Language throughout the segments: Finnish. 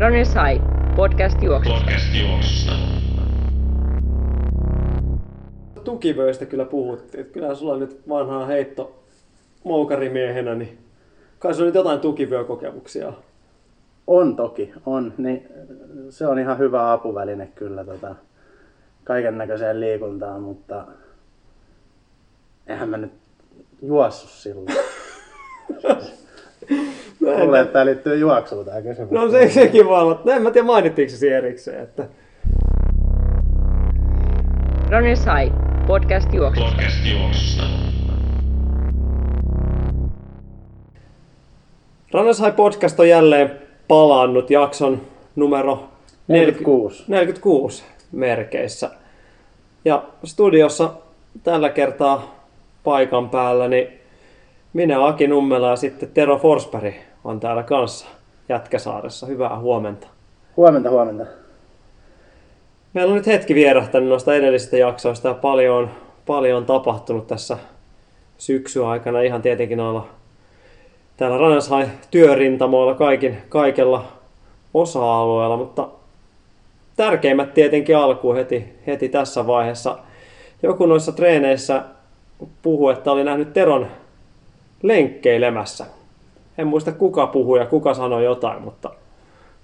Runners High, podcast juoksusta. Tukivöistä kyllä puhuttiin. Kyllä sulla nyt vanhaa heitto moukarimiehenä, niin kai sulla nyt jotain tukivöökokemuksia on? On toki, on. Niin, se on ihan hyvä apuväline kyllä kaiken näköiseen liikuntaan, mutta eihän mä nyt juossut silloin. Mulle tää liittyy juoksuun tää kysymys. No sekin voi olla. En mä tiedä mainittiinko se erikseen. Että... Runners High, podcast juoksusta. Runners High podcast on jälleen palannut jakson numero 46 merkeissä. Ja studiossa tällä kertaa paikan päällä niin minä, Aki Nummela, ja sitten Tero Forsberg on täällä kanssa Jätkäsaaressa. Hyvää huomenta. Huomenta, huomenta. Meillä on nyt hetki vierähtänyt noista edellisistä jaksoista ja paljon tapahtunut tässä syksyn aikana. Ihan tietenkin olla täällä Runners High työrintamoilla kaikella osa-alueella, mutta tärkeimmät tietenkin alkuun heti tässä vaiheessa. Joku noissa treeneissä puhui, että oli nähnyt Teron lenkkeilemässä. En muista kuka puhui ja kuka sanoi jotain, mutta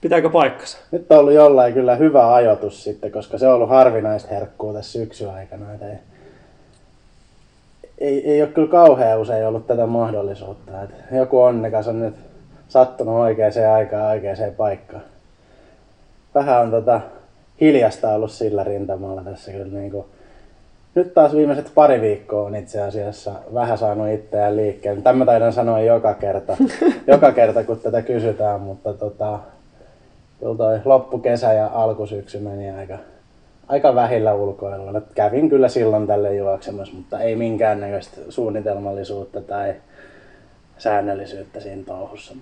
pitääkö paikkansa? Nyt on ollut jollain kyllä hyvä ajoitus sitten, koska se on ollut harvinaista herkkuu tässä syksyn aikana. Ei ole kyllä kauhean usein ollut tätä mahdollisuutta. Et joku onnekas on nyt sattunut oikeaan aikaan oikeaan paikkaan. Vähän on hiljasta ollut sillä rintamalla tässä kyllä niinku. Nyt taas viimeiset pari viikkoa on itse asiassa vähän saanut itseään liikkeelle. Tämä taidan sanoa joka kerta kun tätä kysytään, mutta kyllä toi loppukesä ja alkusyksy meni aika vähillä ulkoiluilla. Kävin kyllä silloin tälle juoksemassa, mutta ei minkäännäköistä suunnitelmallisuutta tai säännöllisyyttä siinä touhussa.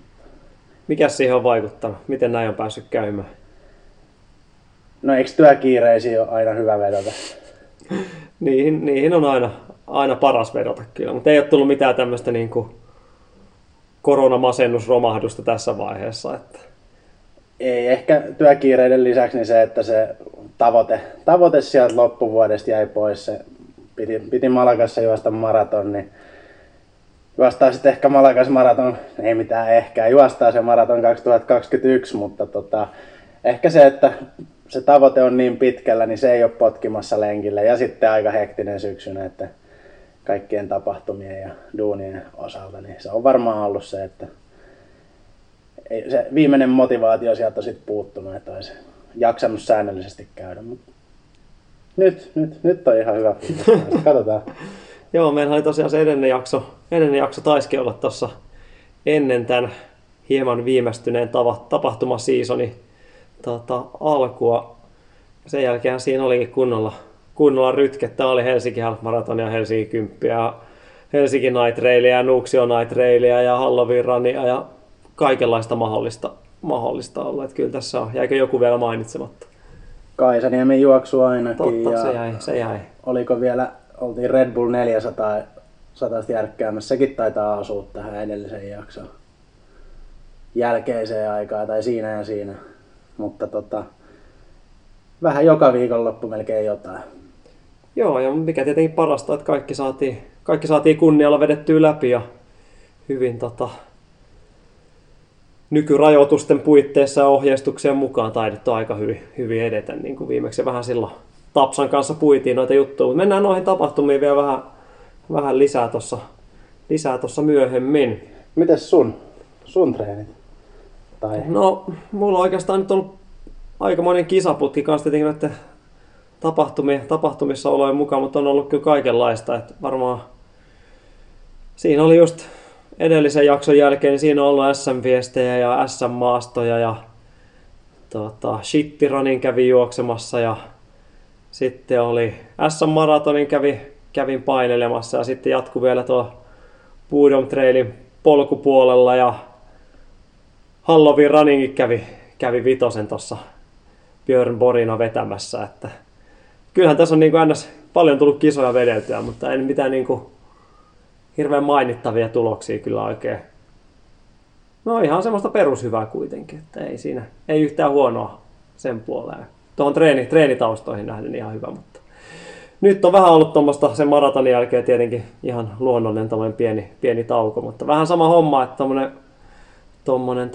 Mikäs siihen on vaikuttanut? Miten näin on päässyt käymään? No eikö työkiireisiin ole aina hyvä vedota? Niihin on aina paras vedota kyllä, mutta ei ole tullut mitään tämmöistä niin kuin koronamasennusromahdusta tässä vaiheessa. Että. Ei, ehkä työkiireiden lisäksi niin se, että se tavoite sieltä loppuvuodesta jäi pois. Se piti Malagassa juosta maraton, niin juostaa sitten ehkä Malagas maraton, ei mitään ehkä, juostaa se maraton 2021, mutta ehkä se, että se tavoite on niin pitkällä, niin se ei ole potkimassa lenkille. Ja sitten aika hektinen syksynä, että kaikkien tapahtumien ja duunien osalta, niin se on varmaan ollut se, että se viimeinen motivaatio sieltä on sitten puuttunut, että olisi jaksanut säännöllisesti käydä. Mutta nyt on ihan hyvä. Katsotaan. Joo, meillä oli tosiaan se edellinen jakso taisikin olla tuossa ennen tämän hieman viimeistyneen tapahtumasiisoni alkua. Sen jälkeen siinä olikin kunnolla rytkettä. Oli Helsinki Half Marathon ja Helsinki Kymppi ja Helsinki Night Railia ja Nuksio Night Railia ja Halloween Runia ja kaikenlaista mahdollista olla. Että kyllä tässä on. Jäikö joku vielä mainitsematta? Kaisaniemen juoksu ainakin. Totta, ja se jäi. Oliko vielä, oltiin Red Bull 400 järkkäämässä. Sekin taitaa asua tähän edelliseen jaksoon jälkeiseen aikaan tai siinä ja siinä. Mutta vähän joka viikonloppu melkein jotain. Joo, ja mikä tietenkin parasta, että kaikki saatiin kunnialla vedettyä läpi ja hyvin nykyrajoitusten puitteissa ja ohjeistuksien mukaan taidettu aika hyvin edetä, niin kuin viimeksi vähän silloin Tapsan kanssa puitiin noita juttuja. Mutta mennään noihin tapahtumiin vielä vähän lisää tuossa myöhemmin. Mites sun treenit? No, mulla on oikeastaan nyt ollut aikamoinen kisaputki kanssa tietenkin näiden tapahtumissa olojen mukaan, mutta on ollut kyllä kaikenlaista. Että varmaan siinä oli just edellisen jakson jälkeen, niin siinä on ollut SM-viestejä ja SM-maastoja ja shittiranin kävin juoksemassa ja sitten oli SM-maratonin kävin painelemassa ja sitten jatkui vielä tuo Bodom Trailin polkupuolella ja Halloween Runninkin kävi vitosen tuossa Björn Borgina vetämässä, että kyllähän tässä on niin kuin ns. Paljon tullut kisoja vedeltyä, mutta en mitään niin kuin hirveän mainittavia tuloksia kyllä oikein No ihan semmoista perushyvää kuitenkin, että ei siinä, ei yhtään huonoa sen puoleen. Tuohon treenitaustoihin nähden ihan hyvä, mutta nyt on vähän ollut tuommoista sen maratonin jälkeen tietenkin ihan luonnollinen tämmöinen pieni tauko, mutta vähän sama homma, että tuommoinen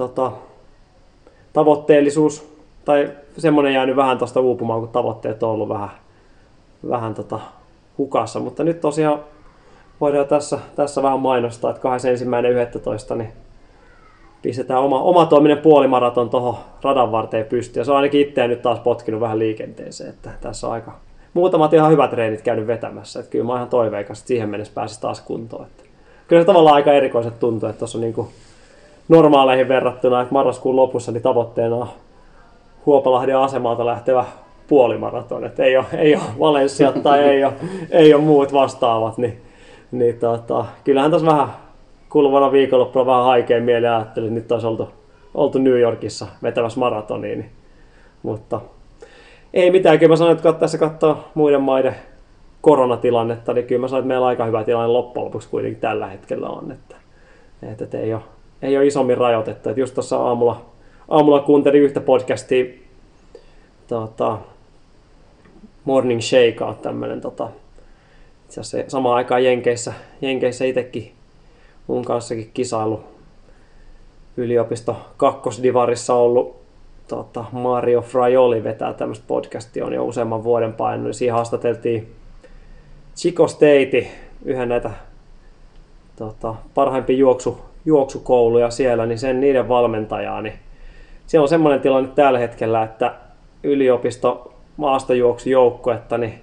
tavoitteellisuus tai semmoinen jäänyt vähän tuosta uupumaan, kun tavoitteet on ollut vähän hukassa, mutta nyt tosiaan voidaan tässä vähän mainostaa, että 21.11. niin pistetään omatoiminen puolimaraton tuohon radan varteen pystyyn. Se on ainakin itseään nyt taas potkinut vähän liikenteeseen, että tässä on aika muutamat ihan hyvät treenit käynyt vetämässä. Että kyllä mä oon ihan toiveikas, että siihen mennessä pääsisi taas kuntoon. Että kyllä se tavallaan aika erikoiset tuntuu, että tuossa on niin kuin normaaleihin verrattuna, että marraskuun lopussa niin tavoitteena on Huopalahden asemalta lähtevä puolimaraton. Että ei ole Valencia tai ei ole muut vastaavat, niin kyllähän tässä vähän kuluvana viikonloppuna vähän haikea mieli ajattelin, että nyt olisi oltu New Yorkissa vetävässä maratoniin. Niin. Mutta ei mitään, kyllä mä sanoin, että tässä katsoa muiden maiden koronatilannetta, niin kyllä mä sanoin, että meillä aika hyvä tilanne loppujen lopuksi kuitenkin tällä hetkellä on. Että ei ole isommin rajoitetta. Että just tuossa aamulla kuuntelin yhtä podcastia, Morning Shaker, tämmöinen, itse asiassa samaan aikaan Jenkeissä itsekin mun kanssakin kisailu yliopisto kakkosdivarissa ollut Mario Fraioli vetää tämmöistä podcastia, on jo useamman vuoden painunut. Siinä haastateltiin Chico State, yhden näitä parhaimpia juoksukouluja siellä, niin niiden valmentajaa. Niin siellä on semmoinen tilanne tällä hetkellä, että yliopisto maastojuoksujoukkuetta, niin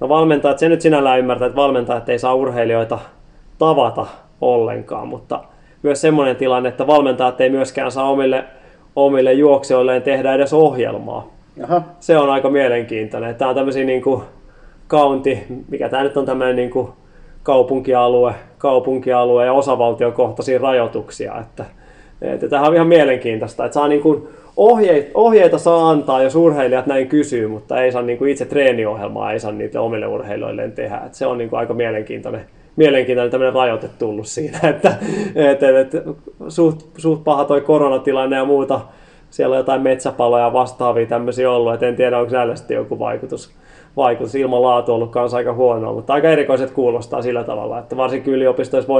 no valmentajat, se nyt sinällään ymmärtää, että valmentajat ei saa urheilijoita tavata ollenkaan, mutta myös semmoinen tilanne, että valmentajat ei myöskään saa omille juoksijoilleen tehdä edes ohjelmaa. Aha. Se on aika mielenkiintoinen. Tämä on tämmöisiä niin kuin county, mikä tämä nyt on tämmöinen niin kuin kaupunkialue ja osavaltiokohtaisia rajoituksia. Että tämä on ihan mielenkiintoista, että saa niin kuin ohjeita saa antaa, jos urheilijat näin kysyy, mutta ei saa niin kuin itse treeniohjelmaa, ei saa niitä omille urheilijoilleen tehdä. Että se on niin kuin aika mielenkiintoinen tämmöinen rajoite tullut siinä, että suht paha toi koronatilanne ja muuta. Siellä on jotain metsäpaloja vastaavia tämmöisiä ollut, että en tiedä, onko näillä sitten joku vaikutus. Ilmanlaatu on ollut kanssa aika huonoa, mutta aika erikoiset kuulostaa sillä tavalla, että varsinkin yliopistoissa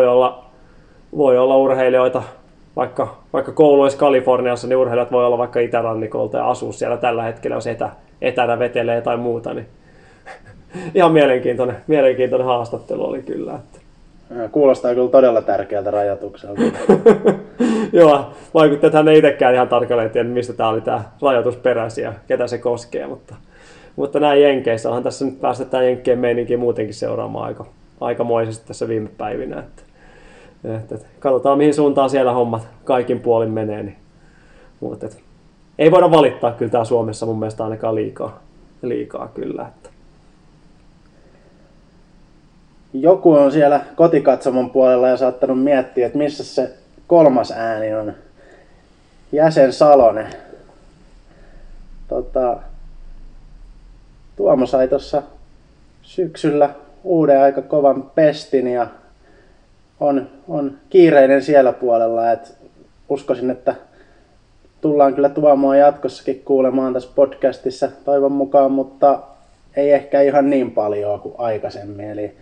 voi olla urheilijoita, vaikka kouluissa Kaliforniassa, niin urheilijat voi olla vaikka itärannikolta ja asua siellä tällä hetkellä, jos etänä vetelee tai muuta, niin ihan mielenkiintoinen haastattelu oli kyllä. Kuulostaa kyllä todella tärkeältä rajoitukselta. Joo, vaikuttaa, että hän ei itsekään ihan tarkalleen tiedä, mistä tämä oli tämä rajoitusperäsi ja ketä se koskee, mutta nämä Jenkeissä, onhan tässä nyt päästetään Jenkkien meininkiin muutenkin seuraamaan aikamoisesti tässä viime päivinä. Että katsotaan, mihin suuntaan siellä hommat kaikin puolin menee. Niin. Mutta ei voida valittaa kyllä tää Suomessa mun mielestä ainakaan liikaa kyllä. Että. Joku on siellä kotikatsomon puolella ja saattanut miettiä, että missä se kolmas ääni on. Jäsen Salonen. Tuomo sai tuossa syksyllä uuden aika kovan pestin ja on kiireinen siellä puolella, että uskoisin, että tullaan kyllä Tuomoa jatkossakin kuulemaan tässä podcastissa toivon mukaan, mutta ei ehkä ihan niin paljon kuin aikaisemmin. Eli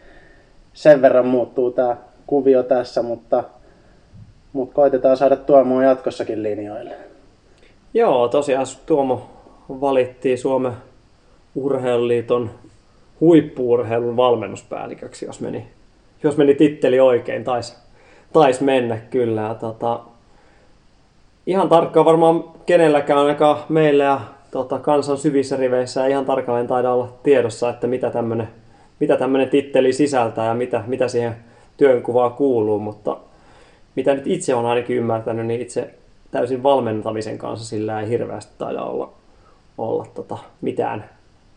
sen verran muuttuu tämä kuvio tässä, mutta koitetaan saada Tuomoa jatkossakin linjoille. Joo, tosiaan Tuomo valittiin Suomen Urheiluliiton huippu-urheilun valmennuspäälliköksi, jos meni titteli oikein, taisi mennä kyllä. Ihan tarkkaan varmaan kenelläkään, ainakaan meillä ja kansan syvissä riveissä ihan tarkalleen taida olla tiedossa, että mitä tämmöinen titteli sisältää ja mitä siihen työnkuvaan kuuluu, mutta mitä nyt itse on ainakin ymmärtänyt, niin itse täysin valmentamisen kanssa sillä ei hirveästi taida olla mitään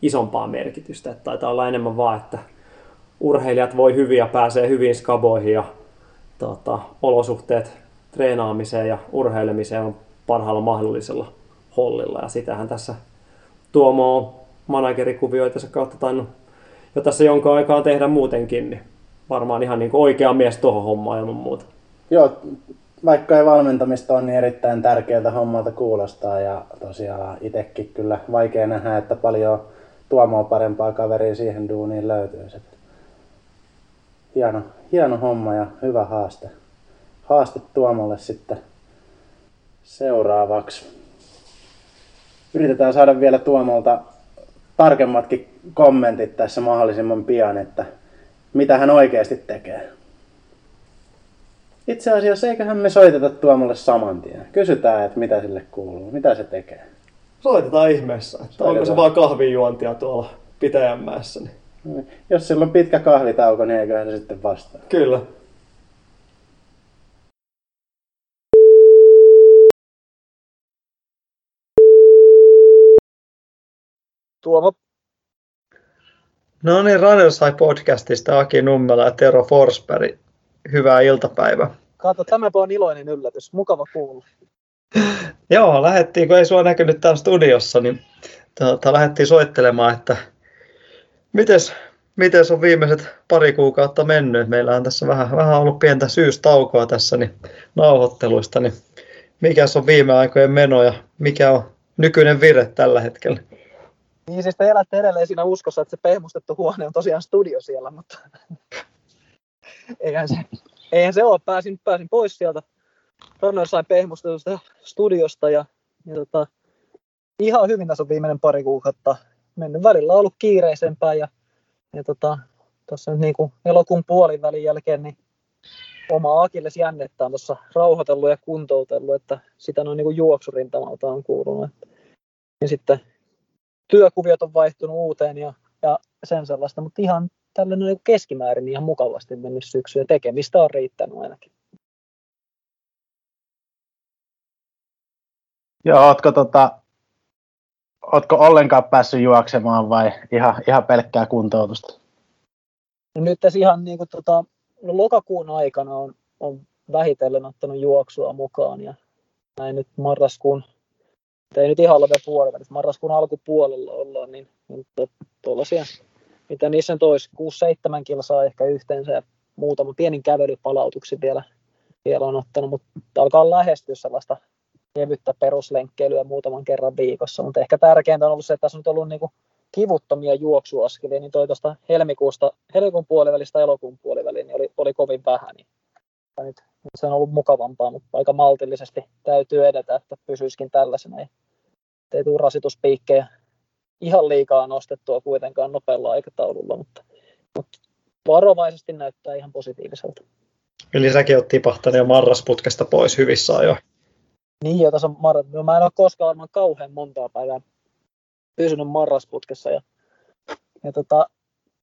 isompaa merkitystä. Että taitaa olla enemmän vaan, että urheilijat voi hyvin ja pääsee hyviin skaboihin ja olosuhteet treenaamiseen ja urheilemiseen on parhaalla mahdollisella hollilla. Ja sitähän tässä Tuomo on managerikuvioitansa kautta tainnut jo tässä jonkin aikaa tehdä muutenkin, niin varmaan ihan niin kuin oikea mies tuohon hommaan ilman muuta. Joo, vaikka ei valmentamista on, niin erittäin tärkeältä hommalta kuulostaa. Ja tosiaan itsekin kyllä vaikea nähdä, että paljon Tuomoa parempaa kaveria siihen duuniin löytyisi. Hieno homma ja hyvä haaste. Haaste Tuomolle sitten seuraavaksi. Yritetään saada vielä Tuomolta tarkemmatkin kommentit tässä mahdollisimman pian, että mitä hän oikeasti tekee. Itse asiassa eiköhän me soiteta Tuomolle saman tien. Kysytään, että mitä sille kuuluu, mitä se tekee. Soitetaan ihmeessä. Onko se vaan kahvijuontia tuolla Pitäjänmäessä? Niin. Jos sillä on pitkä kahvitauko, niin eiköhän se sitten vastaa. Kyllä. Tuomo. No niin, Runners High podcastista Aki Nummela ja Tero Forsberg. Hyvää iltapäivää. Kato, tämäpä on iloinen yllätys. Mukava kuulla. Joo, lähdettiin, kun ei sua näkynyt täällä studiossa, niin lähdettiin soittelemaan, että mites on viimeiset pari kuukautta mennyt. Meillä on tässä vähän ollut pientä syystaukoa tässä niin nauhoitteluista, niin mikäs on viime aikojen meno ja mikä on nykyinen vire tällä hetkellä? Niin siis te elätte edelleen siinä uskossa, että se pehmustettu huone on tosiaan studio siellä, mutta eihän se ole. Pääsin pois sieltä Runners High pehmustetusta studiosta ja ihan hyvin tässä on viimeinen pari kuukautta mennyt. Välillä on ollut kiireisempää ja tuossa nyt niin kuin elokuun puolivälin jälkeen niin oma akillesjännettä on tuossa rauhoitellut ja kuntoutellut, että sitä noin niin kuin juoksurintamalta on kuulunut. Ja sitten työkuviot on vaihtunut uuteen ja sen sellaista, mutta ihan tällainen keskimäärin ihan mukavasti mennyt syksy ja tekemistä on riittänyt ainakin. Joo, ootko ollenkaan päässyt juoksemaan vai ihan pelkkää kuntoutusta? No nyt tässä ihan niin kuin lokakuun aikana on vähitellen ottanut juoksua mukaan ja näin nyt marraskuun alkupuolella ollaan, niin tuollaisia, mitä niissä nyt olisi, 6-7 kilsaa ehkä yhteensä ja muutama pienin kävelypalautuksen vielä on ottanut, mutta alkaa lähestyä sellaista kevyttä peruslenkkeilyä muutaman kerran viikossa, mutta ehkä tärkeintä on ollut se, että tässä on ollut niin kuin kivuttomia juoksuaskelia, niin toi tuosta helmikuun puolivälistä elokuun puoliväliin niin oli kovin vähän, niin se on ollut mukavampaa, mutta aika maltillisesti täytyy edetä, että pysyisikin tällaisena. Ei tule rasituspiikkejä ihan liikaa nostettua kuitenkaan nopealla aikataululla, mutta varovaisesti näyttää ihan positiiviselta. Eli säkin olet tipahtanut jo marrasputkesta pois hyvissä ajoin. Niin, jo tässä on marrasputkessa. Mä en ole koskaan varmaan kauhean montaa päivää pysynyt marrasputkessa. Ja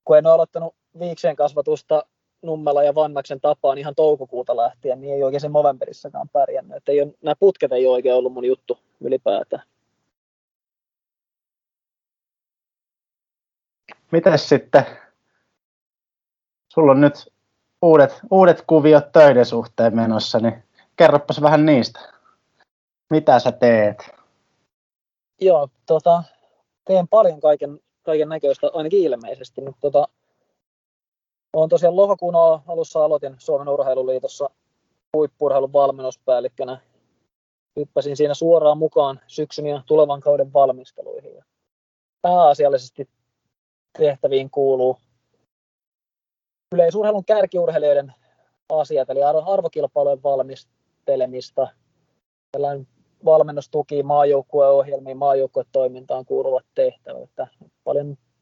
kun en ole aloittanut viikseen kasvatusta Nummela ja Vannaksen tapaan ihan toukokuuta lähtien, niin ei oikein sen Movemberissäkaan pärjännyt. Että nämä putket ei oikein ollut mun juttu ylipäätään. Mitäs sitten? Sulla on nyt uudet kuviot töiden suhteen menossa, niin kerropas vähän niistä. Mitä sä teet? Joo, teen paljon kaiken näköistä, ainakin ilmeisesti, mutta olen tosiaan lokakuun alussa aloitin Suomen Urheiluliitossa huippu-urheilun valmennuspäällikkönä. Hyppäsin siinä suoraan mukaan syksyn ja tulevan kauden valmisteluihin. Pääasiallisesti tehtäviin kuuluu yleisurheilun kärkiurheilijoiden asiat, eli arvokilpailujen valmistelemista, tällainen valmennustuki, maajoukkueohjelmiin, maajoukkuetoimintaan kuuluvat tehtävät.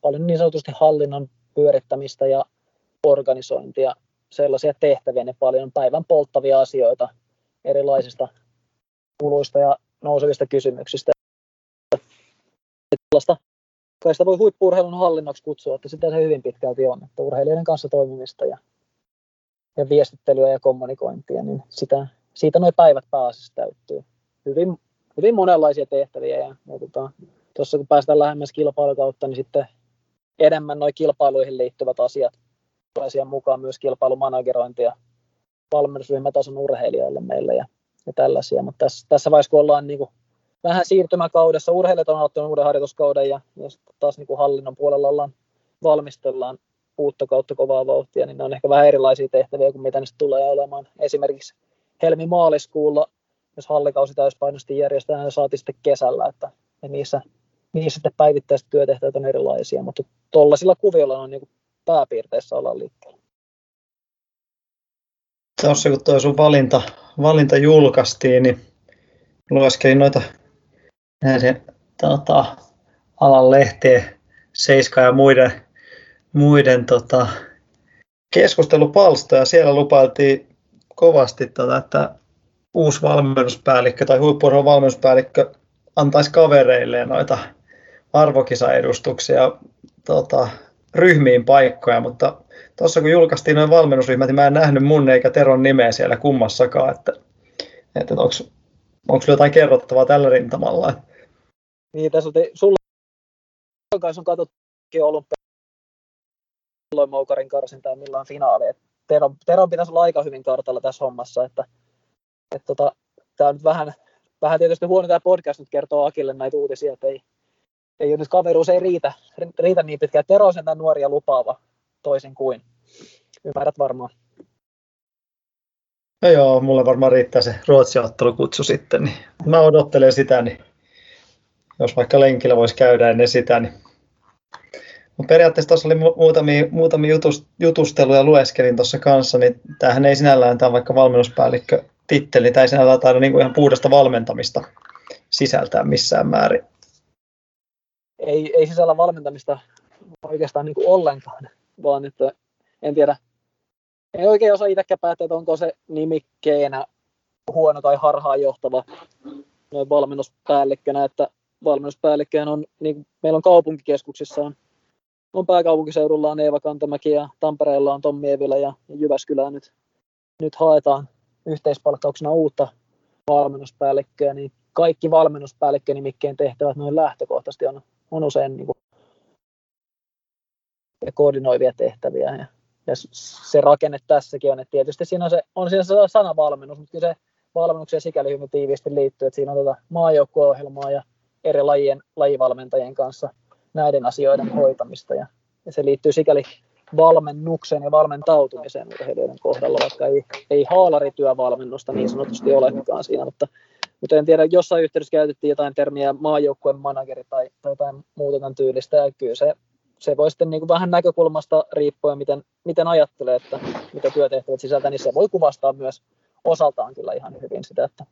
Paljon niin sanotusti hallinnon pyörittämistä ja organisointia, sellaisia tehtäviä, ne paljon päivän polttavia asioita erilaisista kuluista ja nousevista kysymyksistä. Kai sitä voi huippu-urheilun hallinnoksi kutsua, että sitä se hyvin pitkälti on, että urheilijoiden kanssa toimimista ja viestittelyä ja kommunikointia, niin siitä nuo päivät pääasiassa täyttyy. Hyvin monenlaisia tehtäviä ja tuossa kun päästään lähemmäs kilpailukautta, niin sitten enemmän nuo kilpailuihin liittyvät asiat mukaan myös kilpailumanagerointia valmennusryhmätason urheilijoille meille ja tällaisia, mutta tässä vaiheessa kun ollaan niin kuin vähän siirtymäkaudessa, urheilijat on aloittanut uuden harjoituskauden ja taas niin kuin hallinnon puolella valmistellaan uutta kautta kovaa vauhtia, niin ne on ehkä vähän erilaisia tehtäviä kuin mitä niistä tulee olemaan. Esimerkiksi helmi-maaliskuulla, jos hallikausi täyspainoisesti järjestetään, niin saati sitten kesällä, että niissä sitten päivittäiset työtehtävät on erilaisia, mutta tuollaisilla kuvioilla on niin kuin pääpiirteissä ollaan liikkeellä. Tuossa kun tuo sun valinta julkaistiin, niin lueskelin noita näiden alan lehtien, Seiska ja muiden keskustelupalstoja. Siellä lupailtiin kovasti, että uusi valmennuspäällikkö tai huippu-urheilun valmennuspäällikkö antaisi kavereilleen noita arvokisaedustuksia ryhmiin paikkoja, mutta tuossa kun julkaistiin noin valmennusryhmät, niin mä en nähnyt mun eikä Teron nimeä siellä kummassakaan, että onko jotain kerrottavaa tällä rintamalla? Niin, tässä sulla on katsottukin olympialainen moukarin karsintaa millään finaali. Teron pitäisi olla aika hyvin kartalla tässä hommassa, että tämä on nyt vähän tietysti huono tämä podcast nyt kertoo Akille näitä uutisia, että ei ole nyt kaveruus, ei riitä niin pitkään. Tero on sen tämän nuoria lupaava toisin kuin. Ymmärrät varmaan. No joo, mulle varmaan riittää se Ruotsi-ottelukutsu sitten. Niin mä odottelen sitä, niin jos vaikka lenkillä voisi käydä ennen sitä. Niin. Periaatteessa tuossa oli muutamia jutusteluja lueskelin tuossa kanssa, niin tämähän ei sinällään, tämä vaikka valmennuspäällikkö titteli, tai sinällään taida niin kuin ihan puhdasta valmentamista sisältää missään määrin. Ei sisällä valmentamista oikeastaan niin kuin ollenkaan, vaan että en tiedä, ei oikein osaa itsekään päättää, että onko se nimikkeenä huono tai harhaanjohtava noin valmennuspäällikkönä, että valmennuspäällikkönä on, niin meillä on kaupunkikeskuksissa on pääkaupunkiseudulla on Eeva Kantamäki ja Tampereella on Tommi Evilä ja Jyväskylään nyt haetaan yhteispalkkauksena uutta valmennuspäällikköä, niin kaikki valmennuspäällikkönimikkeen tehtävät noin lähtökohtaisesti on usein niin kuin koordinoivia tehtäviä. Ja se rakenne tässäkin on, että tietysti siinä on siinä sana valmennus, mutta kyllä se valmennukseen sikäli hyvin tiiviisti liittyy, että siinä on maajoukkueohjelmaa ja eri lajivalmentajien kanssa näiden asioiden hoitamista. Ja se liittyy sikäli valmennukseen ja valmentautumiseen urheilijoiden kohdalla, vaikka ei haalarityövalmennusta niin sanotusti olekaan siinä, mutta en tiedä, jossain yhteydessä käytettiin jotain termiä maajoukkueen manageri tai jotain muuta tämän tyylistä, ja kyllä se voi sitten niin kuin vähän näkökulmasta riippuen, miten ajattelee, että mitä työtehtävät sisältää, niin se voi kuvastaa myös osaltaan kyllä ihan hyvin sitä, että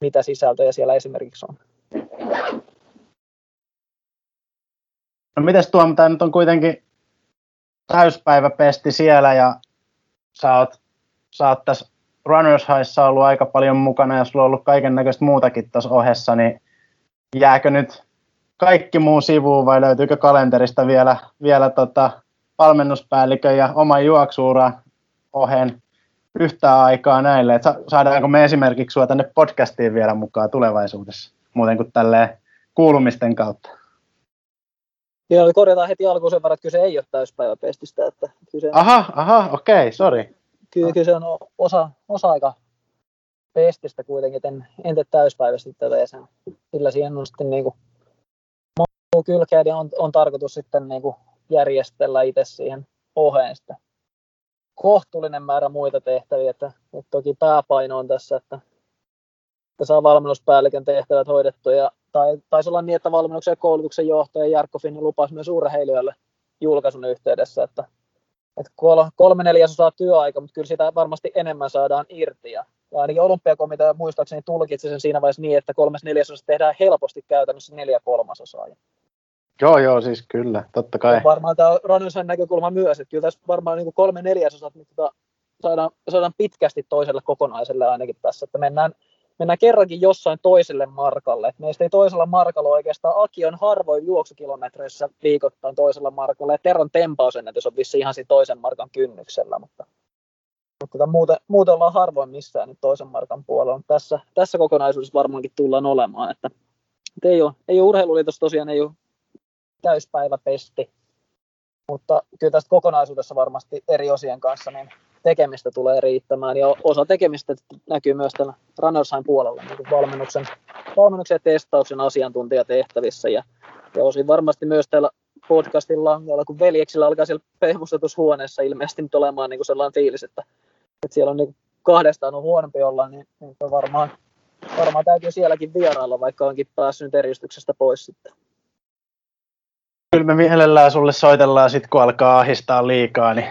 mitä sisältöjä siellä esimerkiksi on. No mites Tuomo, tämä nyt on kuitenkin täyspäiväpesti siellä, ja sä oot tässä Runners Highissa ollut aika paljon mukana, ja sulla on ollut kaiken näköistä muutakin tuossa ohessa, niin jääkö nyt kaikki muu sivuun, vai löytyykö kalenterista vielä valmennuspäällikön ja oman juoksuuran oheen yhtään aikaa näille? Saadaanko me esimerkiksi sua tänne podcastiin vielä mukaan tulevaisuudessa, muuten kuin tälleen kuulumisten kautta? Joo, korjataan heti alkuun sen verran, että kyse ei ole täyspäiväpestistä. Että kyse on... Aha, okei, sori. Kyllä se on osa-aikapestistä kuitenkin, en tee täyspäivästä tätä jäsenä. Sillä siihen on sitten niin kuin kylkeä, niin on tarkoitus sitten niin kuin järjestellä itse siihen oheen sitä kohtuullinen määrä muita tehtäviä. Että toki pääpaino on tässä, että saa valmennuspäällikön tehtävät hoidettua. Ja taisi olla niin, että valmennuksen ja koulutuksen johtaja Jarkko Finni lupasi myös urheilijoille julkaisun yhteydessä, että 3/4 työaika, mutta kyllä sitä varmasti enemmän saadaan irti. Ja ainakin Olympiakomitea muistaakseni tulkitsi sen siinä vaiheessa niin, että 3/4 tehdään helposti käytännössä 4/3. Joo, siis kyllä, totta kai. Ja varmaan tämä on Runners-Highin näkökulma myös, että kyllä tässä varmaan niin 3/4 mutta saadaan pitkästi toiselle kokonaiselle ainakin tässä, että mennään kerrankin jossain toiselle markalle. Et meistä ei toisella markalla oikeastaan. Aki on harvoin juoksukilometreissä viikoittain toisella markalla. Ja Teron tempausennätys on vissiin ihan siinä toisen markan kynnyksellä. Mutta muuten ollaan harvoin missään nyt toisen markan puolella. Tässä kokonaisuudessa varmaankin tullaan olemaan. Että ei ole urheiluliitossa tosiaan ei ole täyspäiväpesti. Mutta kyllä tästä kokonaisuudessa varmasti eri osien kanssa niin tekemistä tulee riittämään, ja osa tekemistä näkyy myös tällä Runners Highin puolella niin valmennuksen ja testauksen asiantuntijatehtävissä, ja osin varmasti myös täällä podcastin langalla, kun veljeksillä alkaa siellä pehmustetushuoneessa ilmeisesti nyt olemaan niin kuin sellainen fiilis, että siellä on niin kahdestaan on huonompi olla, niin varmaan täytyy sielläkin vierailla, vaikka onkin päässyt eristyksestä pois sitten. Kyllä me mielellään sulle soitellaan sitten, kun alkaa ahdistaa liikaa, niin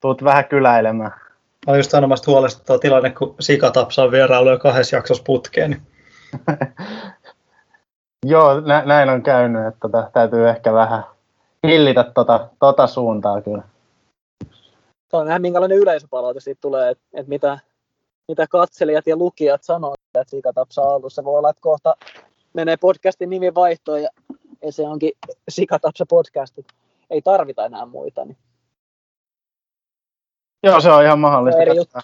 tuut vähän kyläilemään. Mä oon just sanomasta huolestuttava tilanne, kun sikatapsaa vierailuja 2 jaksossa putkeen. Niin. Joo, näin on käynyt, että täytyy ehkä vähän hillitä tota suuntaa kyllä. Saa nähdä, minkälainen yleisöpalaute siitä tulee, että mitä katselijat ja lukijat sanoo, että sikatapsaa on ollut. Se voi olla, että kohta menee podcastin nimi vaihtoon ja se onkin sikatapsa podcast. Ei tarvita enää muita. Niin. Joo, se on ihan mahdollista.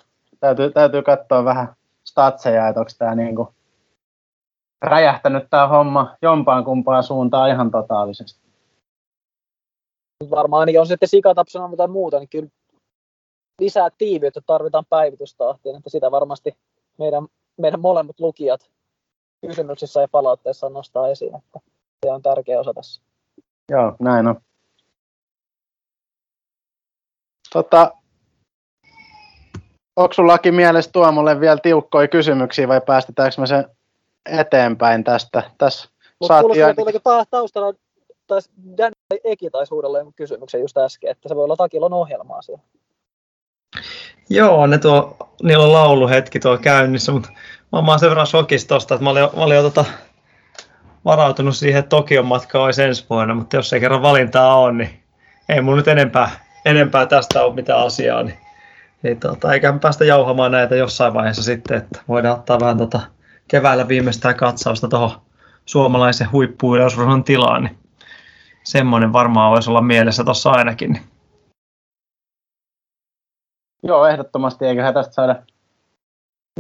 Täytyy katsoa vähän statseja, että onko tämä niinku räjähtänyt tämä homma jompaan kumpaan suuntaan ihan totaalisesti. Varmaan niin on sitten sikatapsana tai muuta, niin kyllä lisää tiiviyttä tarvitaan päivitystahtiin, että sitä varmasti meidän molemmat lukijat kysymyksissä ja palautteissa nostaa esiin, että se on tärkeä osa tässä. Joo, näin on. Onko sullakin mielessä Tuomolle vielä tiukkoja kysymyksiä vai päästetäänkö me sen eteenpäin tästä? Tässä saatiin taustalla Dan Eki taisi uudelleen kysymyksen just äsken, että se voi olla Takilon ohjelmaa siellä. Joo, niillä on lauluhetki tuo käynnissä, mutta mä oon sen verran shokissa tosta, että mä olin varautunut siihen, että Tokion matka olisi ensi vuonna, mutta jos ei kerran valintaa on, niin ei mun nyt enempää tästä ole mitään asiaa, niin eiköhän päästä jauhamaan näitä jossain vaiheessa sitten, että voidaan ottaa vähän keväällä viimeistään katsausta tuohon suomalaisen huippu-urheiluseuran tilaan, niin semmoinen varmaan voisi olla mielessä tuossa ainakin. Joo, ehdottomasti. Eiköhän tästä saada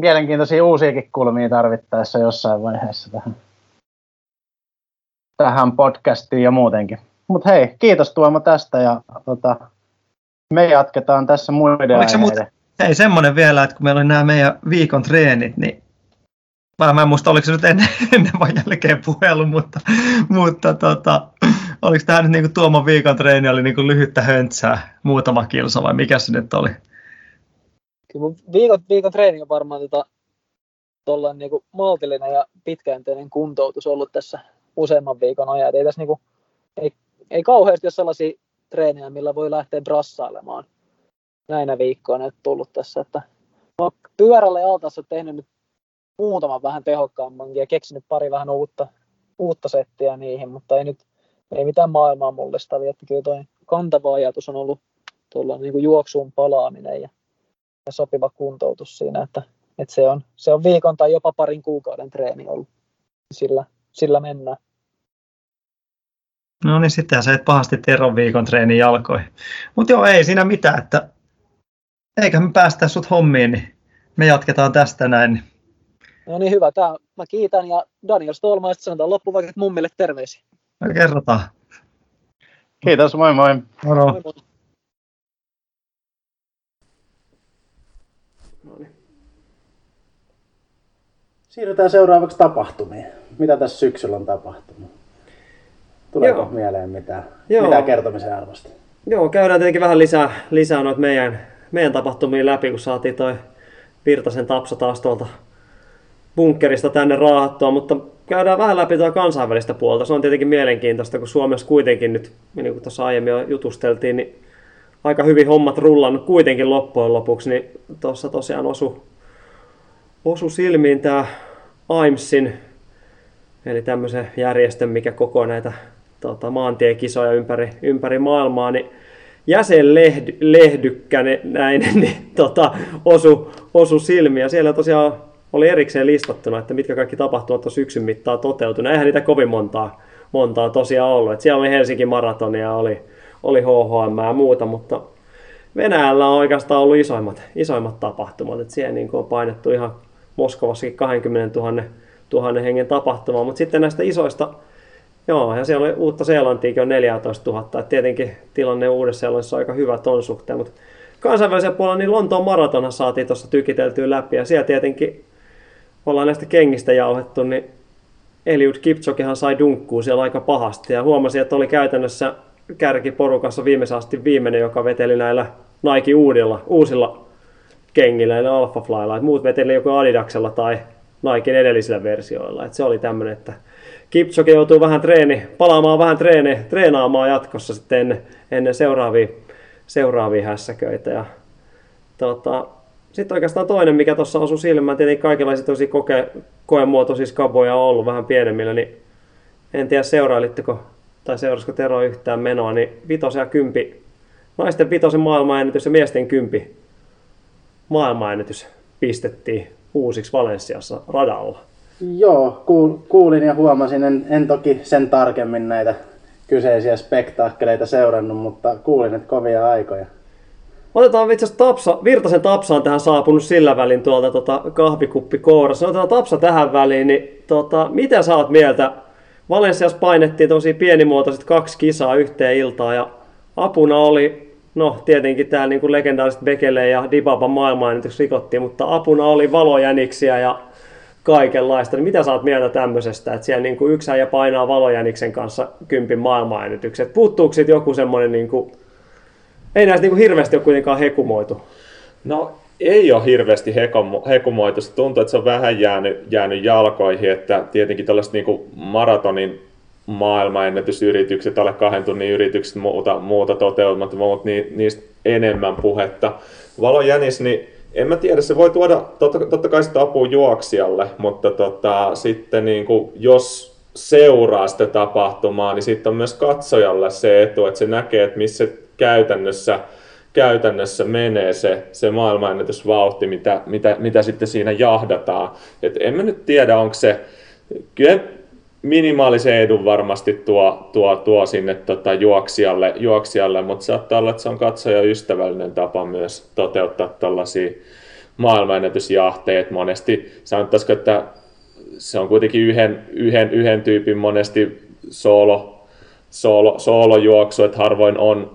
mielenkiintoisia uusiakin kulmia tarvittaessa jossain vaiheessa tähän podcastiin ja muutenkin. Mutta hei, kiitos Tuomo tästä ja me jatketaan tässä muiden aiheiden. Hei, semmoinen vielä, että kun meillä oli nämä meidän viikon treenit, niin mä en muista, oliko se nyt ennen vai jälkeen puhelu, mutta oliko tämä nyt niin kuin Tuomon viikon treeni oli niin kuin lyhyttä höntsää, muutama kilsa vai mikä se nyt oli? Kyllä mun viikon treeni on varmaan niin kuin maltillinen ja pitkäjänteinen kuntoutus ollut tässä useamman viikon ajan. Ei tässä niin kuin, ei kauheasti ole sellaisia treenejä, millä voi lähteä brassailemaan näinä viikkoina nyt tullut tässä. Että mä oon pyörällä ja altaassa tehnyt nyt muutaman vähän tehokkaammankin ja keksinyt pari vähän uutta settiä niihin, mutta ei mitään maailmaa mullistavia, että kyllä tuo kantava ajatus on ollut tuolla niin kuin juoksuun palaaminen ja sopiva kuntoutus siinä, että se on viikon tai jopa parin kuukauden treeni ollut. Sillä mennään. No niin, sittenhän sä et pahasti Teron viikon treenin jalkoihin. Mutta joo, ei siinä mitään, että eiköhän me päästä sut hommiin, niin me jatketaan tästä näin. No niin, hyvä. Mä kiitän ja Daniel Stolmaista sanotaan loppuun vaikka mummille terveisiä. Me kerrotaan. Kiitos, moi moi. Moro. Moi moi. Siirrytään seuraavaksi tapahtumiin. Mitä tässä syksyllä on tapahtunut? Tuleeko Joo. mieleen mitään kertomisen arvosta? Joo, käydään tietenkin vähän lisää noita meidän tapahtumia läpi, kun saatiin toi Virtasen Tapsa taas tuolta bunkkerista tänne raahattua, mutta käydään vähän läpi tuo kansainvälistä puolta. Se on tietenkin mielenkiintoista, kun Suomessa kuitenkin nyt, niin kuin tuossa aiemmin jo jutusteltiin, niin aika hyvin hommat rullannut kuitenkin loppujen lopuksi, niin tuossa tosiaan osu silmiin tämä AIMSin, eli tämmöisen järjestön, mikä koko näitä maantiekisoja ympäri maailmaa, niin jäsenlehdykkä osu silmiin. Ja siellä tosiaan oli erikseen listattuna, että mitkä kaikki tapahtumat tuossa syksyn mittaan toteutunut. Eihän niitä kovin montaa tosiaan ollut. Et siellä oli Helsinki Maratonia, oli HHM ja muuta, mutta Venäjällä on oikeastaan ollut isoimmat tapahtumat. Et siellä niin on painettu ihan Moskovassakin 20 000 hengen tapahtumaa. Mutta sitten näistä isoista, joo, ja siellä oli Uutta-Seelantiakin on 14 000. Et tietenkin tilanne Uudessa-Seelannissa on aika hyvä ton suhteen. Mutta kansainvälisellä puolella niin Lontoon maratonhan saatiin tuossa tykiteltyä läpi. Ja siellä tietenkin ollaan näistä kengistä jauhettu, niin Eliud Kipchogehan sai dunkkuu siellä aika pahasti. Ja huomasin, että oli käytännössä kärkiporukassa viimeisen asti viimeinen, joka veteli näillä Nike uusilla kengillä ja Alphaflylla, että muut veteli joku Adidaksella tai Niken edellisillä versioilla. Että se oli tämmöinen, että Kipchoge joutuu vähän treenaamaan jatkossa sitten ennen seuraavia hässäköitä. Ja sitten oikeastaan toinen, mikä tuossa osui silmään, tietenkin kaikenlaisia tosi koemuotoisia skaboja on ollut vähän pienemmillä, niin en tiedä seurailitteko tai seurasiko Tero yhtään menoa, niin vitosen ja kympi, naisten vitosen maailmanennätys ja miesten kympi maailmanennätys pistettiin uusiksi Valensiassa radalla. Joo, kuulin ja huomasin, en toki sen tarkemmin näitä kyseisiä spektaakkeleita seurannut, mutta kuulin, että kovia aikoja. Otetaan itse asiassa Virtasen Tapsa on tähän saapunut sillä välin tuolta kahvikuppi kourassa. Otetaan Tapsa tähän väliin, niin mitä sä oot mieltä? Valensiassa painettiin tosi pienimuotoiset 2 kisaa yhteen iltaan ja apuna oli, tietenkin täällä niin legendaariset Bekele ja Dibaban maailmanennätys rikottiin, mutta apuna oli valojäniksiä ja kaikenlaista. Niin mitä sä oot mieltä tämmöisestä, että siellä niin kuin yksi äijä painaa valojäniksen kanssa 10 maailmanennätyksen? Puuttuuko siitä joku semmoinen, niin kuin, ei näistä niin kuin hirveästi ole kuitenkaan hekumoitu? No ei ole hirveästi hekumoitu. Se tuntuu, että se on vähän jäänyt jalkoihin, että tietenkin tällaiset niin kuin maratonin maailmanennätysyritykset, alle 2 tunnin yritykset, muuta toteutumat, mutta niistä enemmän puhetta. Valojänis, niin en mä tiedä, se voi tuoda totta kai sitä apua juoksijalle, mutta sitten niin kuin, jos seuraa sitä tapahtumaa, niin sitten on myös katsojalle se etu, että se näkee, että missä käytännössä menee se maailmanennätysvauhti, mitä sitten siinä jahdataan. Et en mä nyt tiedä, onko se, kyllä minimaalisen edun varmasti tuo sinne juoksijalle, mutta saattaa olla, että se on katsojaystävällinen tapa myös toteuttaa tällaisia maailmanennätysjahteet monesti. Sanottaisiko, että se on kuitenkin yhden tyypin monesti soolojuoksu, että harvoin on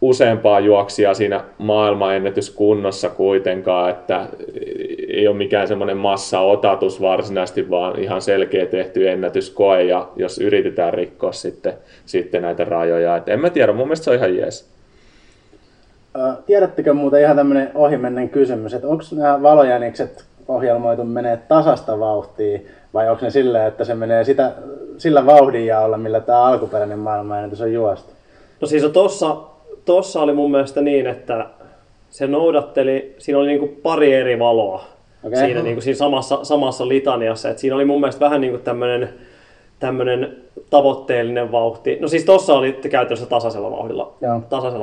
useampaa juoksia siinä maailmanennätyskunnossa kuitenkaan, että ei ole mikään semmoinen massaotatus varsinaisesti, vaan ihan selkeä tehty ennätyskoe, ja jos yritetään rikkoa sitten näitä rajoja. Et en mä tiedä, mun mielestä se on ihan jees. Tiedättekö muuten ihan tämmöinen ohimennen kysymys, että onko nämä valojänikset ohjelmoitu menee tasasta vauhtia, vai onko ne sillä, että se menee sillä vauhdinjaolla, millä tämä alkuperäinen maailmanennätys on juostu? No siis tuossa oli mun mielestä niin, että se noudatteli, siinä oli niinku pari eri valoa siinä, niinku siinä samassa litaniassa. Et siinä oli mun mielestä vähän niinku tämmöinen tavoitteellinen vauhti. No siis tuossa oli käytännössä tasaisella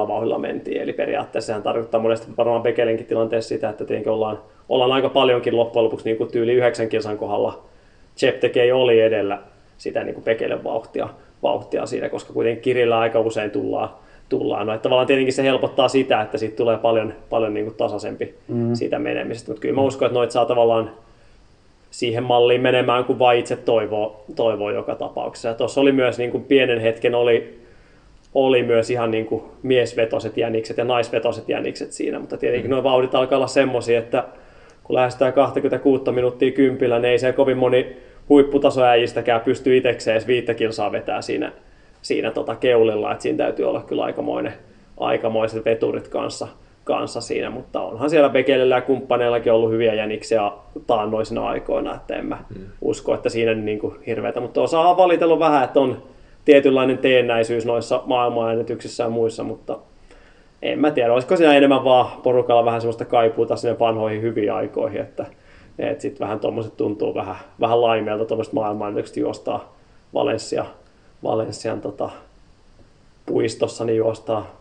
vauhdilla mentiin. Eli periaatteessa sehän tarkoittaa monesti varmaan Bekelenkin tilanteessa sitä, että tietenkin ollaan aika paljonkin loppujen lopuksi niinku tyyli 9 kilsan kohdalla. Cheptegei oli edellä sitä niinku Bekelen vauhtia siinä, koska kuitenkin kirillä aika usein tullaan. No, että tavallaan tietenkin se helpottaa sitä, että siitä tulee paljon niin kuin tasaisempi siitä menemisestä, mutta kyllä mä uskon, että noita saa tavallaan siihen malliin menemään, kun vaan itse toivoo joka tapauksessa. Tuossa oli myös niin kuin pienen hetken oli myös ihan niin kuin miesvetoiset jänikset ja naisvetoiset jänikset siinä, mutta tietenkin nuo vauhdit alkaa olla semmoisia, että kun lähestytään 26 minuuttia kympillä, niin ei se kovin moni huipputasoäjistäkään pystyy itsekseen edes 5 kilsaa vetää siinä keulilla, että siinä täytyy olla kyllä aikamoiset veturit kanssa siinä, mutta onhan siellä Bekelellä ja kumppaneillakin ollut hyviä jäniksiä taannoisina aikoina, että en mä usko, että siinä on niin kuin hirveätä, mutta osaa valitella vähän, että on tietynlainen teennäisyys noissa maailmanennätyksissä ja muissa, mutta en mä tiedä, olisiko siinä enemmän vaan porukalla vähän semmoista kaipuuta sinne vanhoihin hyviin aikoihin, että sitten vähän tuommoiset tuntuu vähän laimeelta tuommoiset maailmanennätykset juostaa Valenssian puistossa, niin juostaa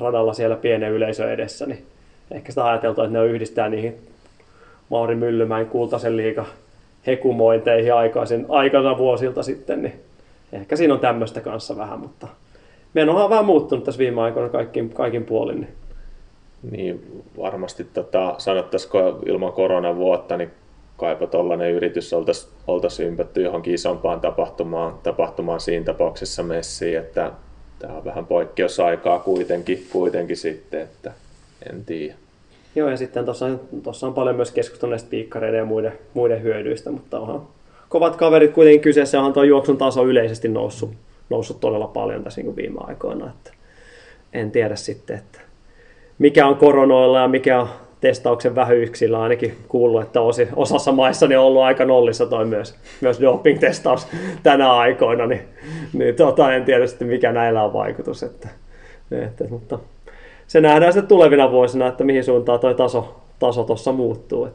radalla siellä pienen yleisön edessä. Niin ehkä sitä ajateltu, että ne yhdistää niihin Mauri Myllymäen Kultaisen liigan hekumointeihin aikana vuosilta sitten. Niin ehkä siinä on tämmöistä kanssa vähän, mutta menohan vähän muuttunut tässä viime aikoina kaikin puolin. Niin varmasti sanottaisiko ilman koronavuotta, niin kaipa tollainen yritys oltaisiin ympätty johonkin isompaan tapahtumaan siinä tapauksessa messiin, että tämä on vähän poikkeusaikaa kuitenkin sitten, että en tiedä. Joo, ja sitten tuossa on paljon myös keskustelua näistä piikkareiden ja muiden hyödyistä, mutta onhan kovat kaverit kuitenkin kyseessä, ja onhan tuo juoksun taso yleisesti noussut todella paljon tässä niin kuin viime aikoina, että en tiedä sitten, että mikä on koronoilla ja mikä on testauksen vähyyksillä. Ainakin kuullut, että osassa maissa on ollut aika nollissa toi myös doping-testaus tänä aikoina. Niin, en tiedä sitten mikä näillä on vaikutus. Mutta se nähdään sitten tulevina vuosina, että mihin suuntaan toi taso tuossa muuttuu.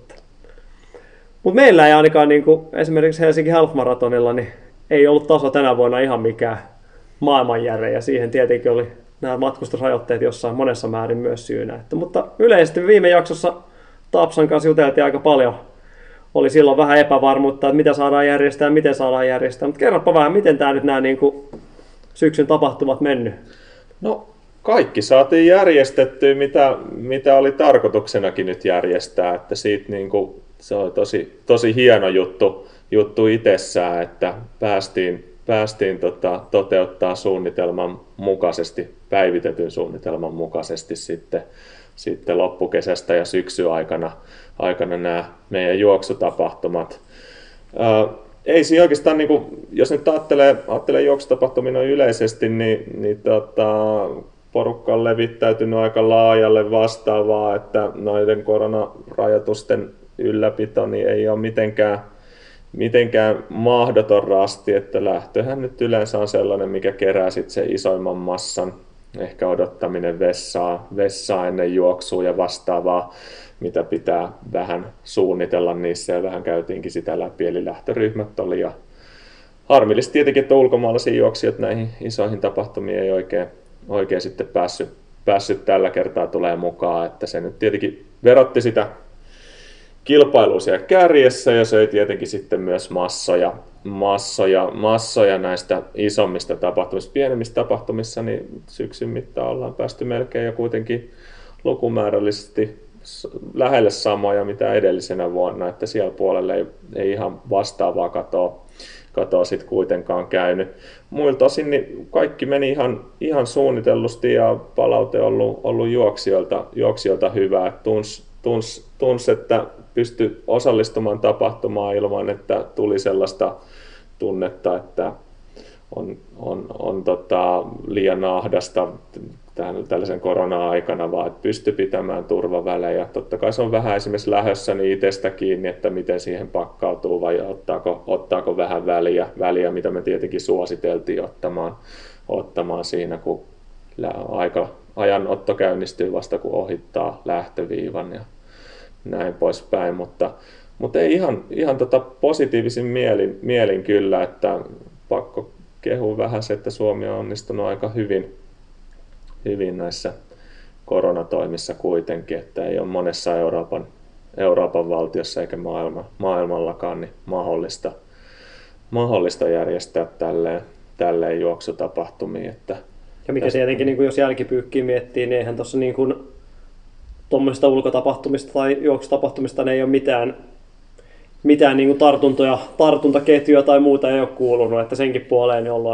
Mutta meillä ei ainakaan niin kuin esimerkiksi Helsinki Half Marathonilla niin ei ollut taso tänä vuonna ihan mikään maailmanjärje, ja siihen tietenkin oli nämä matkustusrajoitteet jossain monessa määrin myös syynä. Mutta yleisesti viime jaksossa Tapsan kanssa juteltiin aika paljon. Oli silloin vähän epävarmuutta, että mitä saadaan järjestää ja miten saadaan järjestää. Mutta kerropa vähän, miten tämä nyt nämä niin kuin syksyn tapahtumat mennyt? No kaikki saatiin järjestettyä, mitä oli tarkoituksenakin nyt järjestää. Että siitä niin kuin, se oli tosi hieno juttu itsessään, että päästiin toteuttaa suunnitelman mukaisesti, päivitetyn suunnitelman mukaisesti sitten loppukesästä ja syksyaikana nämä meidän juoksutapahtumat. Ei siinä oikeastaan, niin kuin, jos nyt ajattelee juoksutapahtumina yleisesti, niin porukka on levittäytynyt aika laajalle vastaavaa, että noiden koronarajoitusten ylläpito niin ei ole mitenkään mahdoton rasti, että lähtöhän nyt yleensä on sellainen, mikä kerää sitten sen isoimman massan, ehkä odottaminen vessaa ennen juoksua ja vastaavaa, mitä pitää vähän suunnitella niissä ja vähän käytiinkin sitä läpi, eli lähtöryhmät oli ja harmillisesti tietenkin, että ulkomaalaisia juoksijoita näihin isoihin tapahtumiin ei oikein sitten päässyt tällä kertaa tulee mukaan, että se nyt tietenkin verotti sitä kilpailu siellä kärjessä ja söi tietenkin sitten myös massoja näistä isommista tapahtumista. Pienemmistä tapahtumissa niin syksyn mittaan ollaan päästy melkein jo kuitenkin lukumäärällisesti lähelle samoja mitä edellisenä vuonna, että siellä puolella ei ihan vastaavaa katoa sitten kuitenkaan käynyt. Muilta osin niin kaikki meni ihan suunnitellusti ja palaute on ollut juoksijoilta hyvää. Tunsi, että pystyi osallistumaan tapahtumaan ilman, että tuli sellaista tunnetta, että on liian ahdasta tällaisen korona-aikana, vaan että pystyi pitämään turvavälejä. Totta kai se on vähän esimerkiksi lähdössä niin itsestä kiinni, että miten siihen pakkautuu vai ottaako vähän väliä, mitä me tietenkin suositeltiin ottamaan siinä, kun ajanotto käynnistyy vasta, kun ohittaa lähtöviivan ja näin poispäin, mutta ei ihan positiivisin mielin kyllä, että pakko kehua vähän se, että Suomi on onnistunut aika hyvin näissä koronatoimissa kuitenkin, että ei ole monessa Euroopan valtiossa eikä maailmallakaan niin mahdollista järjestää tälleen juoksutapahtumia. Että ja mikä se jotenkin, niin jos jälkipyykkiä miettii, niin eihän tuossa niin kuin tuommoisista ulkotapahtumista tai juoksutapahtumista ei ole mitään niin kuin tartuntaketjuja tai muuta ei ole kuulunut, että senkin puoleen on ollut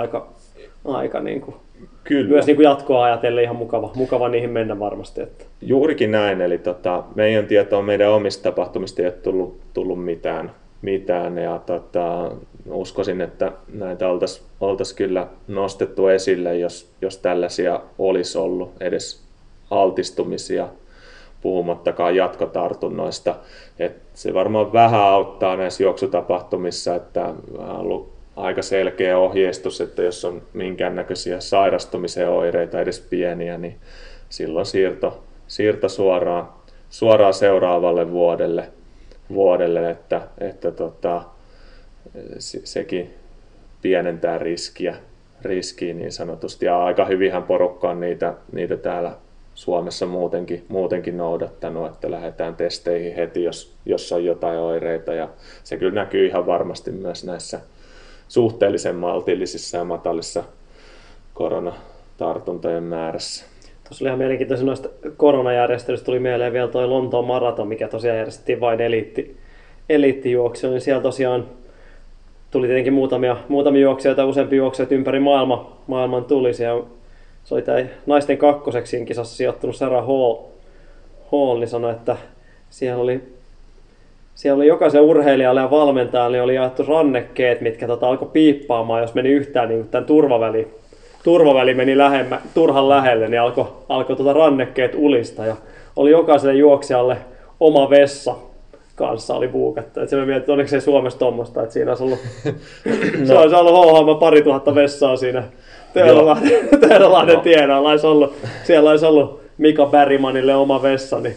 aika niin kuin myös niin kuin jatkoa ajatellen ihan mukava niihin mennä varmasti. Että. Juurikin näin, eli meidän tietoa meidän omista tapahtumista ei ole tullut mitään ja uskoisin, että näitä oltaisiin kyllä nostettu esille, jos tällaisia olisi ollut edes altistumisia, puhumattakaan jatkotartunnoista. Et se varmaan vähän auttaa näissä juoksutapahtumissa, että on ollut aika selkeä ohjeistus, että jos on minkäännäköisiä sairastumisen oireita, edes pieniä, niin silloin siirto suoraan seuraavalle vuodelle että sekin pienentää riskiä niin sanotusti. Ja aika hyvinhän porukka on niitä täällä Suomessa muutenkin noudattanut, että lähdetään testeihin heti, jos on jotain oireita. Ja se kyllä näkyy ihan varmasti myös näissä suhteellisen maltillisissa ja matalissa koronatartuntojen määrässä. Tuossa oli ihan mielenkiintoista noista koronajärjestelystä. Tuli mieleen vielä tuo Lontoon maraton, mikä tosiaan järjestettiin vain eliittijuoksijoille. Niin siellä tosiaan tuli tietenkin muutamia juoksijoita, useampi juoksijoita ympäri maailman tuli. Se oli tämä naisten kakkoseksiin kisassa sijoittunut Sarah Hall, niin sanoi, että siellä oli jokaisen urheilijalle ja valmentajalle oli jaettu rannekkeet, mitkä alkoi piippaamaan, jos meni yhtään niin tämän turvaväli meni turhan lähelle, niin alkoi rannekkeet ulista ja oli jokaiselle juoksijalle oma vessa kanssa oli buukattu. Et se me mietin, että onneksi ei Suomessa tuommoista, että siinä olisi ollut, no. olisi ollut hohaamaan 2000 vessaa siinä Teolahden tienaalla. Siellä olisi ollut Mika Bergmanille oma vessa, niin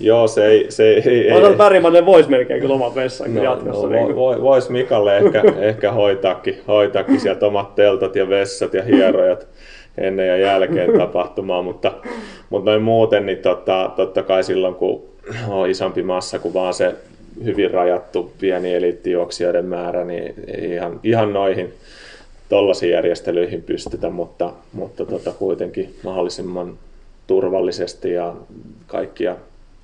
joo, se ei. Otan Värimanen vois melkein kyllä oman vessan jatkossa. No, niin vois Mikalle ehkä hoitaakin sieltä omat teltat ja vessat ja hierojat ennen ja jälkeen tapahtumaa, mutta noin muuten niin totta kai silloin kun on isompi massa kuin vaan se hyvin rajattu pieni eliittijuoksijoiden määrä, niin ihan noihin tollaisiin järjestelyihin pystytä, mutta kuitenkin mahdollisimman turvallisesti ja kaikkia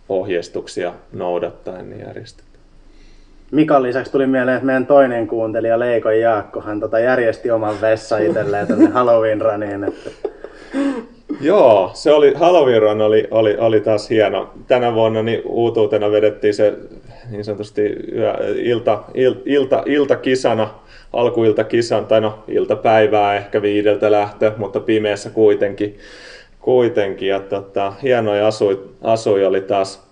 ohjeistuksia noudattaen niin järjestetään. Mikan lisäksi tuli mieleen, että meidän toinen kuuntelija Leiko Jaakko, hän järjesti oman vessan itselleen tänne Halloween Runiin. Joo, se oli Halloween Run oli taas hieno. Tänä vuonna niin uutuutena vedettiin se niin sanotusti iltakisana, alkuiltakisan, tai no iltapäivää ehkä 5 lähtö, mutta pimeässä kuitenkin ja hienoja asui oli taas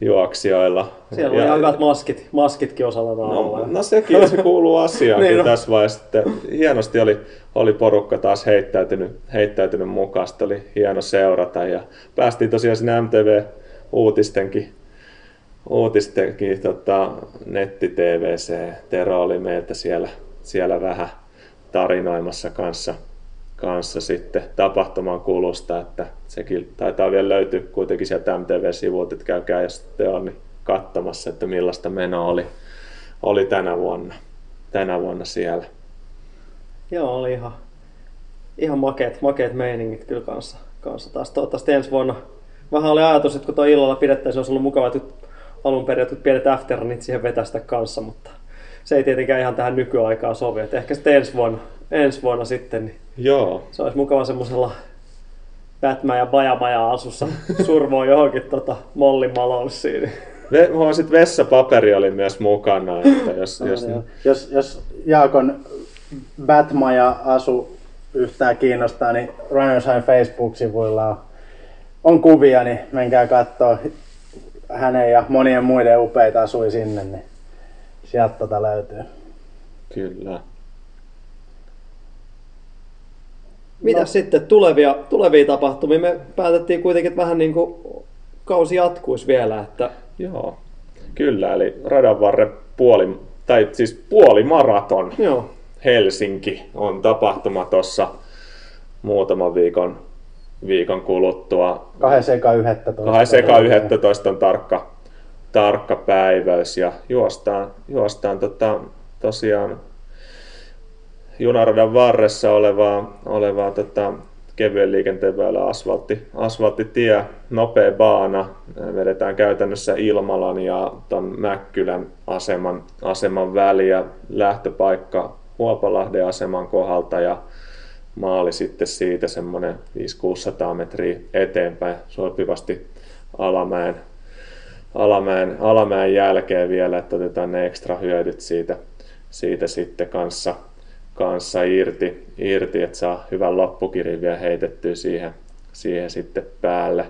juoksijoilla. Siellä oli hyvät maskitkin osalla taholla. No sekin se kuuluu asiaan niin tässä vaiheessa. Hienosti oli porukka taas heittäytynyt mukaan, sitä oli hieno seurata ja päästiin tosiaan sinne MTV-uutistenkin netti-tv:seen. Tero oli meiltä siellä vähän tarinoimassa kanssa sitten tapahtuman kulusta, että sekin taitaa vielä löytyä kuitenkin sieltä MTV-sivuilta, että käykää jos te on niin katsomassa, että millaista menoa oli tänä vuonna siellä. Joo, oli ihan makeat meiningit kyllä kanssa taas. Toivottavasti ensi vuonna vähän oli ajatus, että kun tuo illalla pidettäisiin, olisi ollut mukava, että alun perin jotkut pienet afterunit siihen vetästä kanssa, mutta se ei tietenkään ihan tähän nykyaikaan sovi, että ehkä sitten ensi vuonna sitten niin joo. Se olisi mukava semmoisella Batman ja Bajamaja asussa survoa johonkin Mollin Malonssiin. Vessapaperi oli myös mukana. Että jos Jaakon Batmaja asu yhtään kiinnostaa, niin Runners High Facebook-sivuilla on kuvia, niin menkää katsoa hänen ja monien muiden upeita asui sinne, niin sieltä löytyy. Kyllä. Mitäs sitten tulevia tapahtumia? Me päätettiin kuitenkin, että vähän niin kuin kausi jatkuisi vielä. Että joo, kyllä. Eli radanvarren puolimaraton joo. Helsinki on tapahtuma tuossa muutaman viikon kuluttua. 2.11. on tarkka päiväys ja juostaan tosiaan junaradan varressa olevaa kevyen liikenteen väylä asfalttitie, nopea baana, vedetään käytännössä Ilmalan ja Mäkkylän aseman väliä, lähtöpaikka Huopalahden aseman kohdalta ja maali sitten siitä semmoinen 500-600 metriä eteenpäin, sopivasti alamäen jälkeen vielä, että otetaan ne ekstra hyödyt siitä sitten kanssa irti, että saa hyvän loppukirin vielä heitettyä siihen sitten päälle.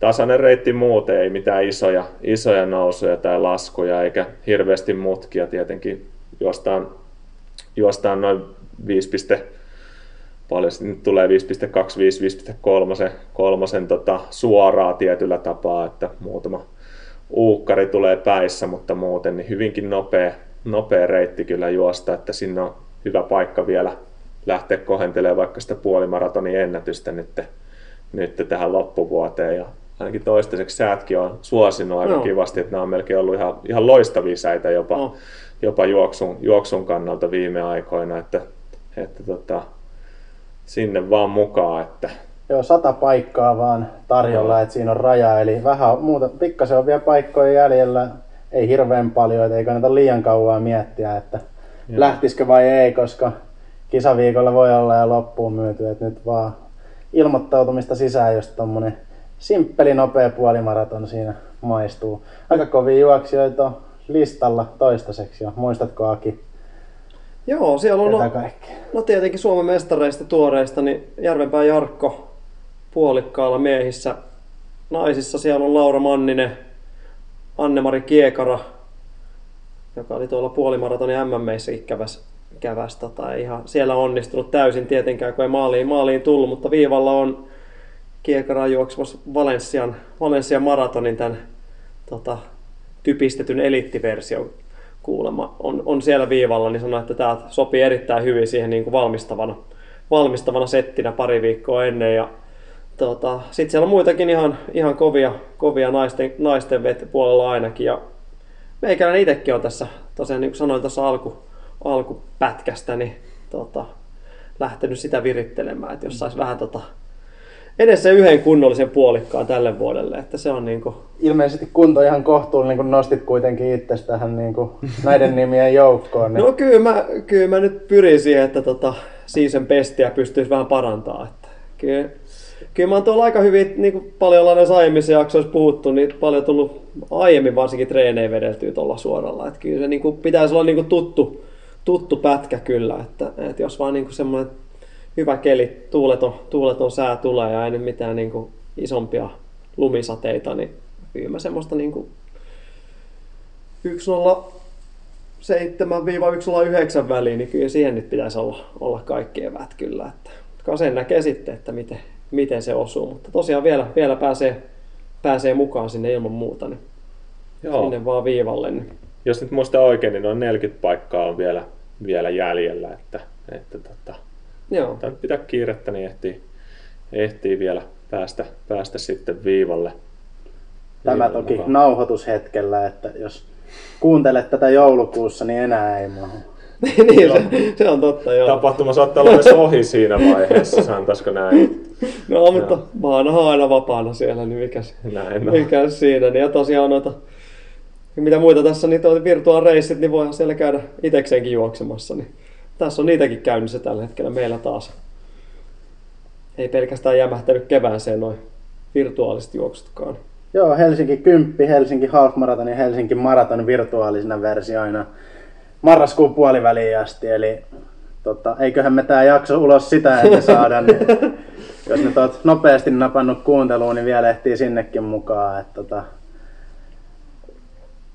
Tasainen reitti muuten, ei mitään isoja nousuja tai laskuja eikä hirveästi mutkia. Tietenkin juostaan noin 5.25-5.3 suoraa tietyllä tapaa, että muutama uukkari tulee päissä, mutta muuten niin hyvinkin nopea reitti kyllä juosta, että sinne on hyvä paikka vielä lähteä kohentelemaan vaikka sitä puolimaratonin ennätystä nyt tähän loppuvuoteen. Ja ainakin toistaiseksi säätkin on suosinut aika kivasti, että nämä on melkein ollut ihan loistavia säitä jopa juoksun kannalta viime aikoina, että sinne vaan mukaan. Että joo, 100 paikkaa vaan tarjolla, että siinä on raja, eli vähän muuta, pikkasen on vielä paikkoja jäljellä, ei hirveän paljon, että ei kannata liian kauan miettiä, että lähtisikö vai ei, koska kisaviikolla voi olla ja loppuun myyty, että nyt vaan ilmoittautumista sisään, jos tommonen simppeli nopea puolimaraton siinä maistuu. Aika kovia juoksijoita on listalla toistaiseksi jo, muistatko Aki? Joo, siellä on no tietenkin Suomen mestareista tuoreista, niin Järvenpää Jarkko puolikkaalla miehissä. Naisissa siellä on Laura Manninen, Anne-Mari Kiekara, joka oli tuolla puolimaratonin MM-meissä ikävästä tai ihan siellä onnistunut täysin tietenkään, kun ei maaliin tullut, mutta viivalla on Kiekara juoksemassa Valencia Maratonin tämän typistetyn eliittiversion kuulemma on siellä viivalla, niin sanoi, että tämä sopii erittäin hyvin siihen niin kuin valmistavana settinä pari viikkoa ennen. Ja sitten siellä on muitakin ihan kovia naisten puolella ainakin. Ja meikäläinen itsekin on tässä, tosiaan niin kuin sanoin tässä alkupätkästä, niin lähtenyt sitä virittelemään, että jos saisi vähän edes se yhden kunnollisen puolikkaan tälle vuodelle, että se on niinku... Ilmeisesti kunto ihan kohtuullinen, kun nostit kuitenkin itsestä tähän niinku näiden nimien joukkoon. Niin... No kyllä mä nyt pyrin siihen, että season bestiä pystyisi vähän parantaa. Että kyllä mä oon tuolla aika hyvin, niin kuin paljon ollaan näissä aiemmissa jaksoissa puhuttu, niin paljon tullut aiemmin varsinkin treenejä vedeltyä tuolla suoralla. Että kyllä se niinku, pitäisi olla niinku tuttu pätkä kyllä, että jos vaan niinku semmoinen... Hyvä keli, tuuleton sää tulee ja ei nyt mitään niin kuin isompia lumisateita, niin kyllä mä semmoista niin kuin 107-109 väliin, niin kyllä siihen nyt pitäisi olla kaikki evät kyllä. Että, mutta sen näkee sitten, että miten se osuu, mutta tosiaan vielä pääsee mukaan sinne ilman muuta, niin joo. Sinne vaan viivalle. Niin. Jos nyt muistaa oikein, niin noin 40 paikkaa on vielä jäljellä, että joo. Pitää kiirettä, niin ehtii vielä päästä sitten viivalle. Tämä toki mukaan. Nauhoitushetkellä, että jos kuuntelet tätä joulukuussa, niin enää ei mahu. Niin, se on totta, joo. Tapahtuma saattaa olla myös ohi siinä vaiheessa, sanotaanko näin. No, mutta maanahan aina vapaana siellä, niin mikäs siinä. Niin, ja tosiaan noita, mitä muita tässä, niin virtuaalireissit, niin voihan siellä käydä itsekseenkin juoksemassa. Niin. Tässä on niitäkin käynnissä tällä hetkellä meillä taas. Ei pelkästään jämähtänyt kevääseen noin virtuaaliset juoksutkaan. Joo, Helsinki Kymppi, Helsinki Half Marathon ja Helsinki Marathon virtuaalisena versioina marraskuun puoliväliin asti. Eli eiköhän me tää jakso ulos sitä, että saadaan. Niin, jos nyt oot nopeasti napannut kuunteluun, niin vielä ehtii sinnekin mukaan. Että,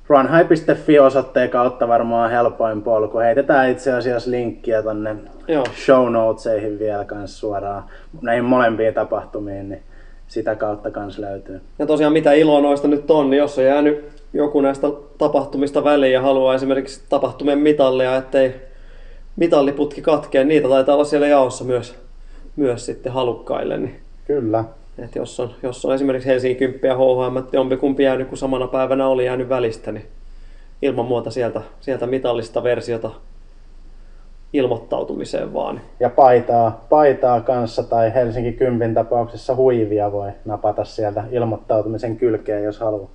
runhigh.fi-osoitteen kautta varmaan helpoin polku. Heitetään itse asiassa linkkiä tonne show notesihin vielä kans suoraan näihin molempiin tapahtumiin, niin sitä kautta kans löytyy. Ja tosiaan mitä iloa noista nyt on, niin jos on jäänyt joku näistä tapahtumista väliin ja haluaa esimerkiksi tapahtumien mitallia, ettei mitalliputki katkee, niitä taitaa olla siellä jaossa myös sitten halukkaille. Niin. Kyllä. Et jos on esimerkiksi Helsingin Kymppi ja HHM, että jompikumpi jäänyt, kun samana päivänä oli jäänyt välistä, niin ilman muuta sieltä mitallista versiota ilmoittautumiseen vaan. Ja paitaa kanssa tai Helsingin Kympin tapauksessa huivia voi napata sieltä ilmoittautumisen kylkeen, jos haluaa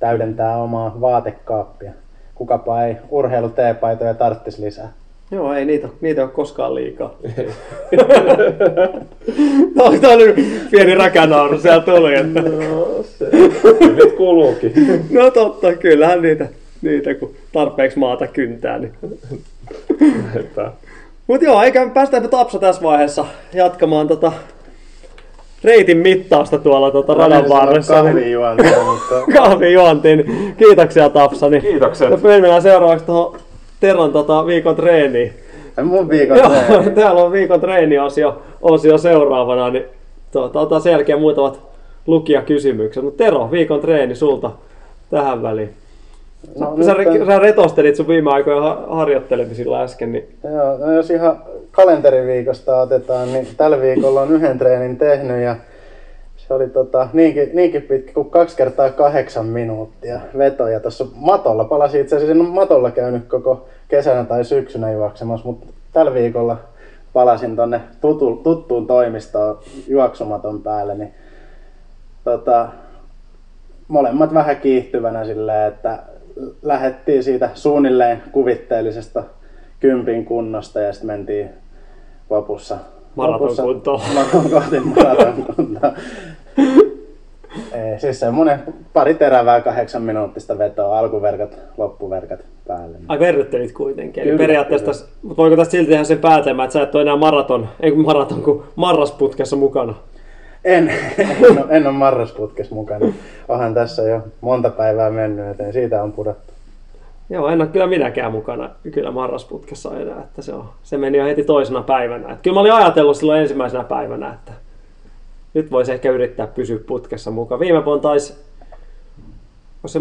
täydentää omaa vaatekaappia. Kukapa ei urheiluteepaitoja tarvitsisi lisää. Joo, ei niitä ole koskaan liikaa. Tämä oli pieni räkänauru, siellä tuli. Että... No se, nyt kuluukin. No totta, kyllähän niitä kun tarpeeksi maata kyntää. Niin. Mutta joo, eikä päästäänpä Tapsa tässä vaiheessa jatkamaan reitin mittausta tuolla radan varressa. Kahvijuontiin. Kiitoksia Tapsa. Niin. Kiitokset. Mennään seuraavaksi tuohon. Teron viikon treeniä. Mun viikon treeniä. Täällä on viikon treeniosio seuraavana, niin otan sen jälkeen muutamat lukijakysymykset. Mutta Tero, viikon treeni sulta tähän väliin. No, sä retostelit sun viime aikojen harjoittelemisilla äsken. Niin... Joo, no jos ihan kalenteriviikosta otetaan, niin tällä viikolla on yhden treenin tehnyt ja se oli niinkin pitkä kuin 2 x 8 minuuttia vetoja tuossa matolla. Palasi itse asiassa, en ole matolla käynyt koko kesänä tai syksynä juoksemassa, mutta tällä viikolla palasin tuonne tuttuun toimistoon juoksumaton päälle. Niin, molemmat vähän kiihtyvänä silleen, että lähdettiin siitä suunnilleen kuvitteellisesta kympin kunnosta ja sitten mentiin lopussa. Maratonkuntoon. Siis semmoinen pari terävää 8 minuuttista vetoa, alkuverkat, loppuverkat päälle. Ai verryttelit kuitenkin. Kyllä, eli periaatteessa, mutta voiko tästä silti tehdä sen päätelmä, että sä et ole enää kuin marrasputkessa mukana? En ole marrasputkessa mukana. Onhan tässä jo monta päivää mennyt, joten siitä on pudottu. Joo, en ole kyllä minäkään mukana kyllä marrasputkessa enää, että se meni jo heti toisena päivänä. Että kyllä mä olin ajatellut silloin ensimmäisenä päivänä, että nyt voisi ehkä yrittää pysyä putkessa mukaan. Viime vuonna taisi, jos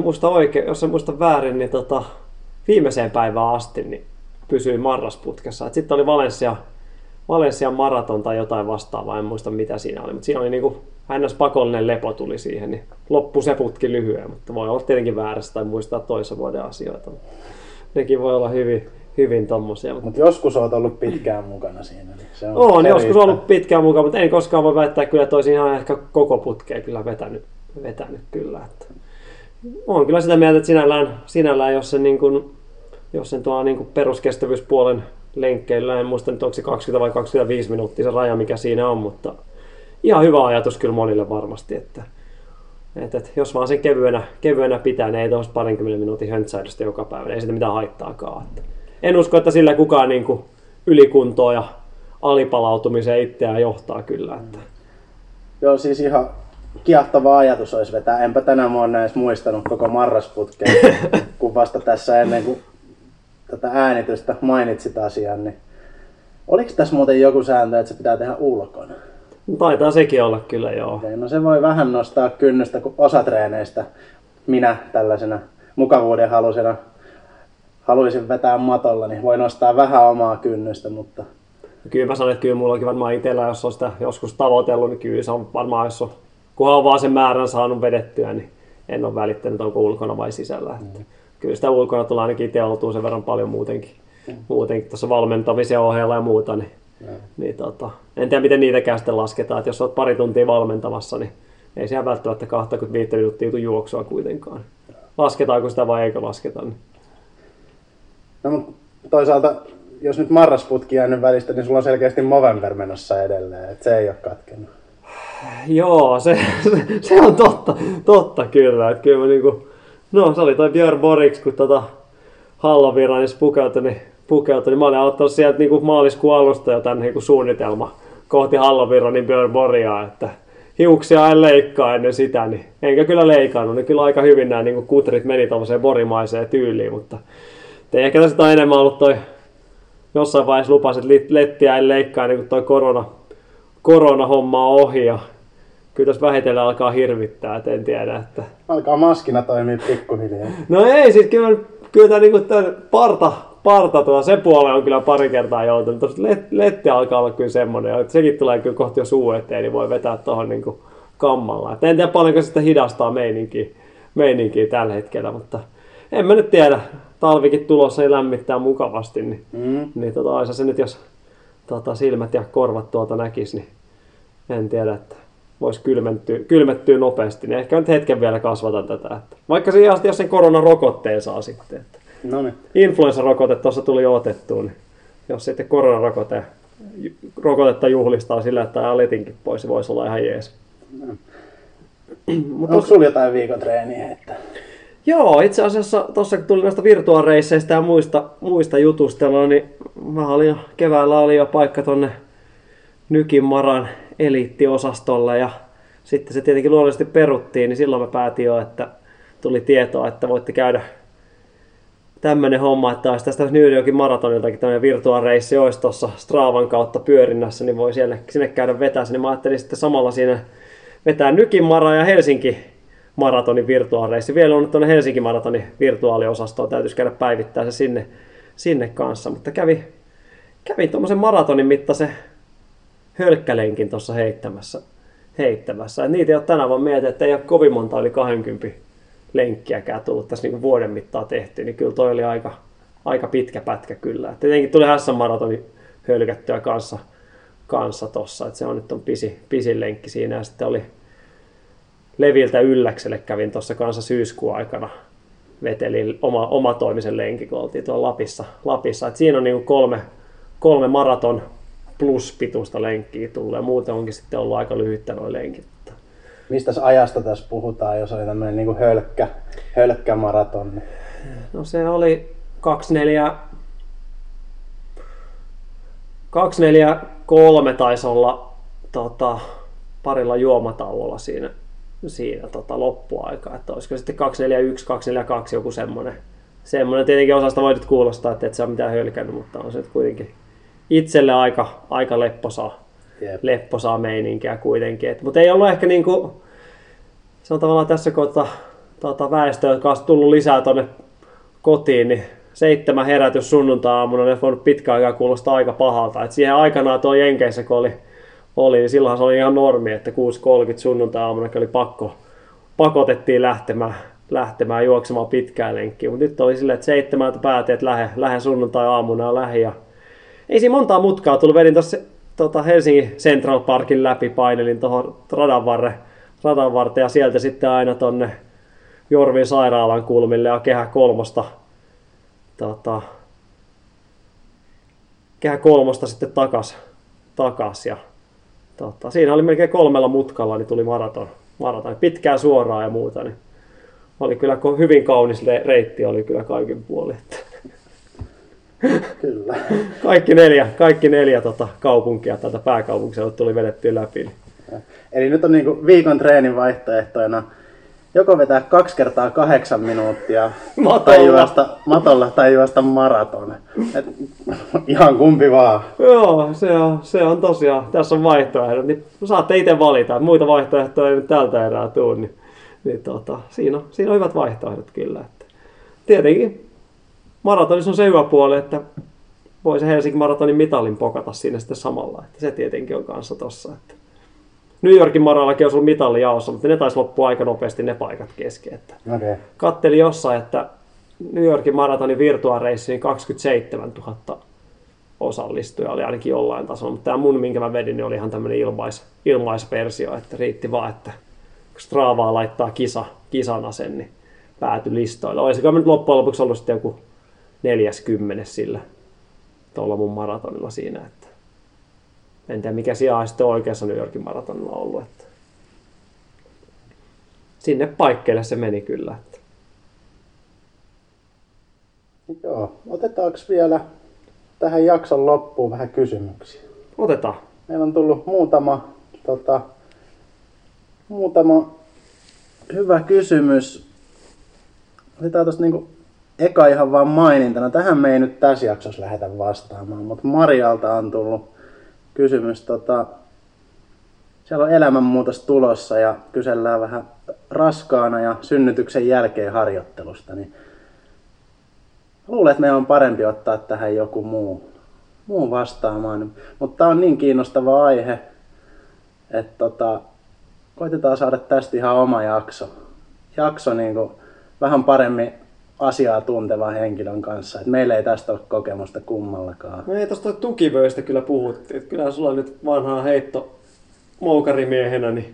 en muista väärin, niin viimeiseen päivään asti niin pysyi marrasputkessa. Sitten oli Valencia Marathon tai jotain vastaavaa, en muista mitä siinä oli, mutta siinä oli niinku ns. Pakollinen lepo tuli siihen, niin loppui se putki lyhyen, mutta voi olla tietenkin väärässä tai muistaa toisen vuoden asioita. Nekin voi olla hyvin tommosia. Mutta joskus olet ollut pitkään mukana siinä. Niin joskus ollut pitkään mukana, mutta en koskaan voi väittää kyllä, että olisin ihan ehkä koko putkea kyllä vetänyt kyllä. Että olen kyllä sitä mieltä, että sinällään jos sen tuo peruskestävyyspuolen lenkkeillä, en muista nyt onko se 20 vai 25 minuuttia se raja mikä siinä on, mutta ihan hyvä ajatus kyllä monille varmasti, että jos vaan sen kevyenä pitää, niin ei tuossa 20 minuutin höntsäilystä joka päivä, ei sitä mitään haittaakaan. En usko, että sillä kukaan niin ylikuntoa ja alipalautumiseen itseään johtaa kyllä. Että. Joo, siis ihan kiehtova ajatus olisi vetää. Enpä tänä vuonna edes muistanut koko marrasputkeen, kun vasta tässä ennen kuin tätä äänitystä mainitsit asian. Niin. Oliko tässä muuten joku sääntö, että se pitää tehdä ulkona? Taitaa sekin olla kyllä, joo. No se voi vähän nostaa kynnystä, kun osa treeneistä minä tällaisena mukavuuden haluaisin vetää matolla, niin voi nostaa vähän omaa kynnystä, mutta... Kyllä mä sanon, että kyllä mullakin varmaan itsellä, jos on sitä joskus tavoitellut, niin kyllä se on varmaan, jos on, kunhan on vaan sen määrän saanut vedettyä, niin en ole välittänyt, onko ulkona vai sisällä. Mm. Kyllä sitä ulkona tulee ainakin itse oltua sen verran paljon muutenkin tuossa valmentamisen ohella ja muuta, niin... Niin, en tiedä miten niitäkään sitten lasketaan, että jos olet pari tuntia valmentamassa, niin ei siellä välttämättä 25 minuuttia jutu juoksua kuitenkaan. Lasketaanko sitä vai eikö lasketa? Niin. No, mutta toisaalta, jos nyt marrasputki jäänyt välistä, niin sulla on selkeästi Movember menossa edelleen, että se ei ole katkenut. Joo, se on totta kyllä. Että kyllä niinku, no se oli toi Björn Borgs, kun Halloween Runissa pukeutui, niin mä olin aloittanut sieltä niin kuin maaliskuun alusta jotain niin kuin suunnitelma kohti Halloween Runin Björn Borgia, että hiuksia en leikkaa ennen sitä, niin enkä kyllä leikannut, niin kyllä aika hyvin nämä niin kuin kutrit meni tommoseen borimaiseen tyyliin, mutta ei ehkä tästä on enemmän ollut toi, jossain vaiheessa lupasin, että lettiä en leikkaa ennen kuin toi koronahomma on ohi ja kyllä tässä vähitellen alkaa hirvittää, et en tiedä, että... Alkaa maskina toimia pikkuhiljaa. No ei, siis kyllä tämä niin kuin parta sen puoleen on kyllä pari kertaa joutunut, mutta letti alkaa olla kyllä semmoinen, että sekin tulee kyllä kohti jo suu eteen, niin voi vetää tuohon niin kammalla. Et en tiedä paljonko sitä hidastaa meininkiä tällä hetkellä, mutta en mä nyt tiedä. Talvikin tulossa ei lämmittää mukavasti, niin, niin aisa se nyt, jos silmät ja korvat tuolta näkisi, niin en tiedä, että voisi kylmettyä nopeasti. Niin ehkä nyt hetken vielä kasvata tätä. Että. Vaikka siihen asti, jos sen koronarokotteen saa sitten. Että. Noniin. Influenssarokote tuossa tuli otettua, niin jos sitten koronarokotetta juhlistaa sillä, että tämä letinkin pois, niin voisi olla ihan jees. No. Onko sulla jotain viikotreeniä? Että... Joo, itse asiassa tuossa kun tuli näistä virtuaalireisseistä ja muista jutustella, niin keväällä oli jo paikka tuonne Nykin Maran eliittiosastolle ja sitten se tietenkin luonnollisesti peruttiin, niin silloin me päätin jo, että tuli tietoa, että voitte käydä tämmöinen homma, että olisi tästä New Yorkin maratoniltakin tämmöinen virtuaalireissi olisi tuossa Straavan kautta pyörinnässä, niin voi sinne käydä vetää sen. Niin mä ajattelin sitten samalla siinä vetää Nykin Maran ja Helsinki maratonin virtuaalireissi. Vielä on tuonne Helsinki maratonin virtuaaliosastoon, täytyisi käydä päivittää se sinne kanssa, mutta kävi tuommoisen maratonin mittaisen hölkkälenkin tuossa heittämässä. Et niitä ei ole tänään vaan miettinyt, että ei ole kovin monta yli 20 lenkkiäkään tullut tässä niin kuin vuoden mittaan tehty, niin kyllä toi oli aika pitkä pätkä kyllä. Et tietenkin tuli SM-maratonin hölkättyä kanssa tuossa, että se on nyt on pisin lenkki siinä ja sitten oli Leviltä Ylläkselle kävin tuossa kanssa syyskuun aikana, vetelin omatoimisen lenkin, kun oltiin tuolla Lapissa. Et siinä on niinku kolme maraton plus pituista lenkkiä tullut ja muuten onkin sitten ollut aika lyhyttä nuo lenkit. Mistä ajasta tässä puhutaan, jos oli tämmöinen niinku hölkkämaraton? No se oli 2:43 taisi olla parilla juomatauolla siinä loppuaikaa, että olisiko sitten 2:41, 2:42 joku semmoinen. Tietenkin osasta voit kuulostaa, että et se on mitään hölkännyt, mutta on se kuitenkin itselle aika lepposaa meininkiä kuitenkin. Mutta ei ollut ehkä niinku, se on tavallaan tässä kohtaa väestöä, joka on tullut lisää tuonne kotiin, niin 7 herätys sunnuntai-aamuna, ne voinut pitkään aikaa kuulostaa aika pahalta. Et siihen aikanaan tuo Jenkeissä, kun oli, niin silloinhan se oli ihan normi, että 6:30 sunnuntai-aamuna oli pakotettiin lähtemään juoksemaan pitkään lenkkiä. Mutta nyt oli silleen, että 7 päätin, että lähden sunnuntai-aamuna ja lähin. Ei siinä montaa mutkaa tullut. Vedin tuossa Helsingin Central Parkin läpi, painelin tuohon radan varteen ja sieltä sitten aina tuonne Jorvin sairaalan kulmille ja Kehä kolmosta sitten takas ja siinä oli melkein 3 mutkalla, niin tuli maraton pitkää suoraa ja muuta, niin oli kyllä hyvin kaunis reitti, oli kyllä kaikin puolin. Kyllä. Kaikki neljä kaupunkia tältä pääkaupunkiseudulta tuli vedettyä läpi. Eli nyt on niinku viikon treenin vaihtoehtoina joko vetää 2 kertaa 8 minuuttia tai juosta maraton. Ihan kumpi vaan. Joo, se on tosiaan. Tässä on vaihtoehdot. Niin saatte itse valita. Muita vaihtoehtoja ei nyt tältä erää tule. Siinä on hyvät vaihtoehdot kyllä. Että tietenkin maratonissa on se hyvä puoli, että voi se Helsinki maratonin mitalin pokata siinä sitten samalla. Että se tietenkin on kanssa tossa. Että New Yorkin marallakin olisi ollut mitallijaossa, mutta ne taisi loppua aika nopeasti ne paikat kesken. Okay. Kattelin jossain, että New Yorkin maratonin virtuaareissiin 27 000 osallistujaa oli ainakin jollain tasolla. Mutta tämä mun, minkä mä vedin, niin oli ihan tämmöinen ilmaisversio, että riitti vaan, että Stravaa laittaa kisana sen, niin päätyi listoille. Olisiko nyt loppujen lopuksi ollut sitten joku 40 sillä tuolla mun maratonilla siinä, että en tiedä, mikä sijaa sitten oikeassa New Yorkin maratonilla on ollut. Että sinne paikkeille se meni kyllä. Että joo, otetaanko vielä tähän jakson loppuun vähän kysymyksiä? Otetaan. Meillä on tullut muutama hyvä kysymys. Otetaan tuosta niinku eka ihan vaan mainintana. Tähän me ei nyt tässä jaksossa lähdetä vastaamaan, mutta Marialta on tullut kysymys. Siellä on elämänmuutos tulossa ja kysellään vähän raskaana ja synnytyksen jälkeen harjoittelusta. Niin luulen, että meidän on parempi ottaa tähän joku muu vastaamaan. Mutta tämä on niin kiinnostava aihe, että koitetaan saada tästä ihan oma jakso niin kuin vähän paremmin asiaa tuntevan henkilön kanssa. Et meillä ei tästä ole kokemusta kummallakaan. No ei tuosta tukivöistä kyllä puhuttiin. Kyllähän sulla nyt vanhaa heitto moukarimiehenä, niin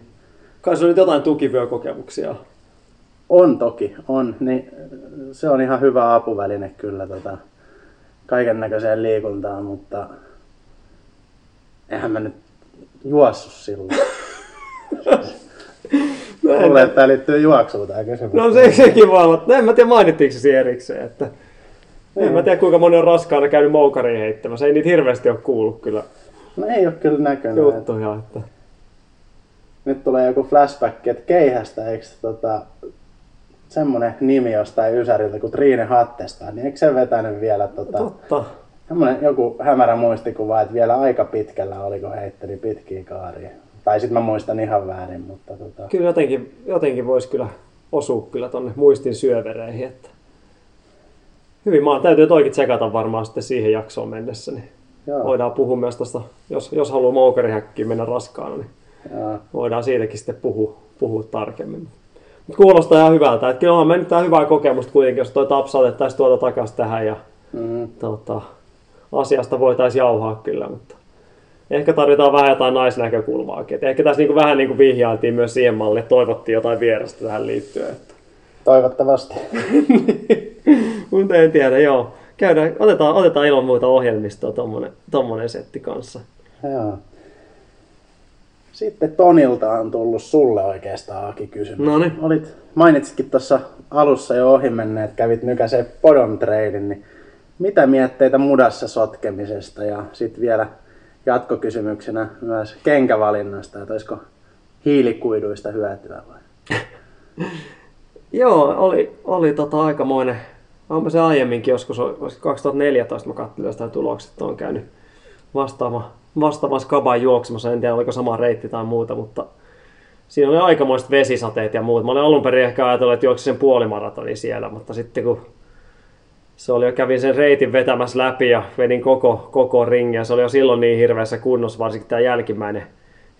kai sulla nyt jotain tukivökokemuksia? On toki, on. Niin, se on ihan hyvä apuväline kyllä kaiken näköiseen liikuntaan, mutta eihän mä nyt juossu silloin. Mulle, että tämä liittyy juoksuun tämä kysymys. No sekin vaan, mutta en mä tiedä mainittiinko se siihen erikseen. Että en mä tiedä kuinka moni on raskaana käynyt moukariin heittämässä, ei niitä hirveästi ole kuullut kyllä. No ei ole kyllä näköinen. Juttuja, että nyt tulee joku flashback, että Keihästä, eikö semmoinen nimi jostain Ysäriltä kuin Triine Hattesta, niin eikö se vetänyt vielä Totta. Semmoinen joku hämärä muistikuva, että vielä aika pitkällä oliko heitteli pitkiä kaaria. Tai sitten mä muistan ihan väärin, mutta Kyllä jotenkin voisi kyllä osua kyllä tonne muistin syövereihin, että hyvin maan täytyy toikin tsekata varmaan sitten siihen jaksoon mennessä, niin joo. Voidaan puhua myös tosta, jos haluaa moukarihäkkiin mennä raskaana, niin joo. Voidaan siitäkin sitten puhua tarkemmin. Mut kuulostaa ihan hyvältä, että kyllä onhan mennyt tää hyvää kokemusta kuitenkin, jos toi Tapsa otettaisiin tuolta takas tähän ja asiasta voitaisiin jauhaa kyllä, mutta ehkä tarvitaan vähän jotain naisnäkökulmaakin. Ehkä tässä niinku vähän niinku vihjailtiin myös siihen malliin, että toivottiin jotain vierasta tähän liittyen. Että toivottavasti. Mutta en tiedä, joo. Käydään, otetaan ilman muuta ohjelmistoa tommonen setti kanssa. Joo. Sitten Tonilta on tullut sulle oikeastaan Aki kysymys. No niin. Mainitsitkin tuossa alussa jo ohimenneet, kävit nykäiseen Bodom Trailin, niin mitä mietteitä mudassa sotkemisesta ja sitten vielä jatkokysymyksenä myös kenkävalinnasta, että olisiko hiilikuiduista hyötyä vai? Joo, oli aikamoinen. Onpa se aiemminkin joskus, 2014 mä katselin jostain tulokset, että on käynyt vastaavan skaban juoksemassa. En tiedä, oliko sama reitti tai muuta, mutta siinä oli aikamoiset vesisateet ja muut. Mä olin alun perin ehkä ajatellut, että juoksin sen puolimaratoni siellä, mutta sitten kun se oli jo, kävin sen reitin vetämässä läpi ja vedin koko ringin ja se oli jo silloin niin hirveässä kunnossa, varsinkin tämä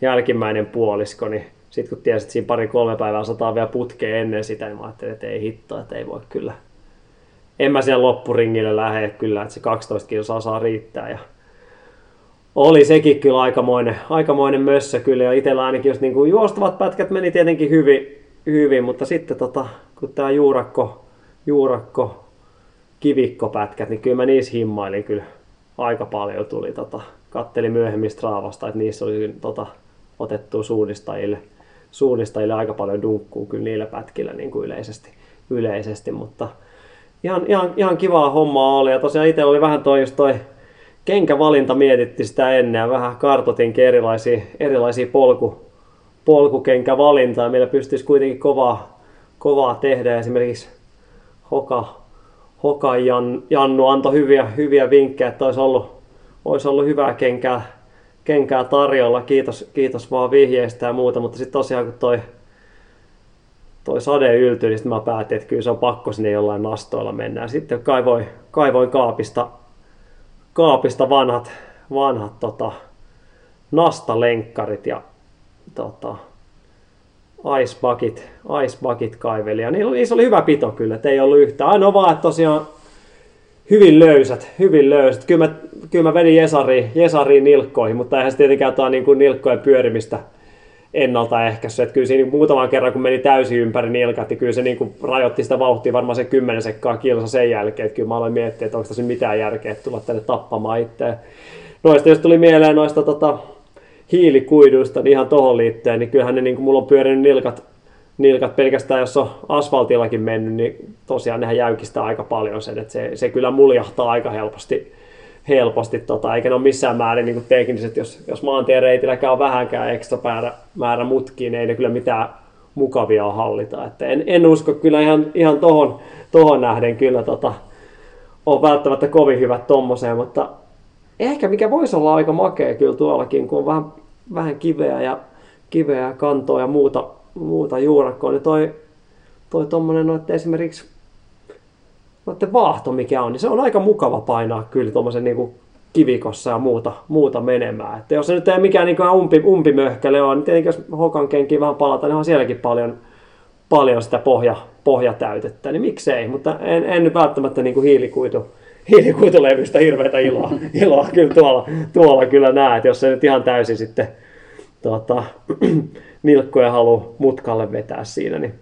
jälkimmäinen puolisko, niin sitten kun tiesit, että siinä 2-3 päivää sataa vielä putkeen ennen sitä, niin mä ajattelin, että ei hittoa, että ei voi kyllä. En mä siellä loppuringille lähde kyllä, että se 12 kilsaa saa riittää. Ja oli sekin kyllä aikamoinen mössö kyllä, ja itsellä ainakin just niin kuin juostavat pätkät meni tietenkin hyvin, mutta sitten kun tämä juurakko kivikkopätkät, niin kyllä mä niissä himmailin kyllä aika paljon tuli. Kattelin myöhemmin Stravasta, että niissä oli otettua suunnistajille aika paljon dunkkuu kyllä niillä pätkillä niin kuin yleisesti, mutta ihan kivaa hommaa oli. Ja tosiaan itse oli vähän toi kenkävalinta, mietitti sitä ennen ja vähän kartoitinkin erilaisia polkukenkävalintaa, millä pystyisi kuitenkin kovaa tehdä. Esimerkiksi Hoka Jannu antoi hyviä vinkkejä, että olisi ollut hyvää kenkää tarjolla. Kiitos vaan vihjeistä ja muuta, mutta sitten tosiaan kun toi sade yltyi, niin sitten mä päätin, että kyllä se on pakko sinne jollain nastoilla mennä. Sitten kaivoin kaapista vanhat nastalenkkarit ja ice bucket kaiveli. Ja niissä oli hyvä pito kyllä, että ei ollut yhtään. Ainoa vaan, että tosiaan hyvin löysät. Kyllä mä vedin Jesariin nilkkoihin, mutta eihän se tietenkään tämä niin kuin nilkkojen pyörimistä ennaltaehkäisy. Että kyllä siinä muutaman kerran, kun meni täysin ympäri nilkat, niin kyllä se niin kuin rajoitti sitä vauhtia varmaan se 10 sekkaa kilsa sen jälkeen. Että kyllä mä aloin miettiä, että onko tässä mitään järkeä, että tulla tänne tappamaan itseä. Noista, jos tuli mieleen noista hiilikuiduista, niin ihan tohon liittyen, niin kyllähän ne niin kuin mulla on pyörinyt nilkat pelkästään, jos on asfaltillakin mennyt, niin tosiaan nehän jäykistää aika paljon sen, että se kyllä muljahtaa aika helposti eikä ne ole missään määrin niin kuin tekniset, jos maantien reitilläkään on vähänkään ekstra määrä mutkiin, niin ei ne kyllä mitään mukavia hallita. Että en usko kyllä ihan tohon nähden kyllä on välttämättä kovin hyvät tommoseen, mutta ehkä mikä voisi olla aika makea kyllä tuollakin, kun on vähän kiveä ja kantoa ja muuta juurakkoa, niin toi tommonen, no, että esimerkiksi vaahto mikä on, niin se on aika mukava painaa kyllä tommosen niinku kivikossa ja muuta menemään. Että jos se nyt ei mikään niinku umpimöhkäle ole, niin tietenkin jos Hokan kenkiin vähän palata, niin on sielläkin paljon sitä pohjatäytettä, niin miksei, mutta en nyt välttämättä niinku hiilikuitulevystä hirveätä iloa kyllä tuolla kyllä näe, että jos se nyt ihan täysin sitten nilkkoja haluaa mutkalle vetää siinä, niin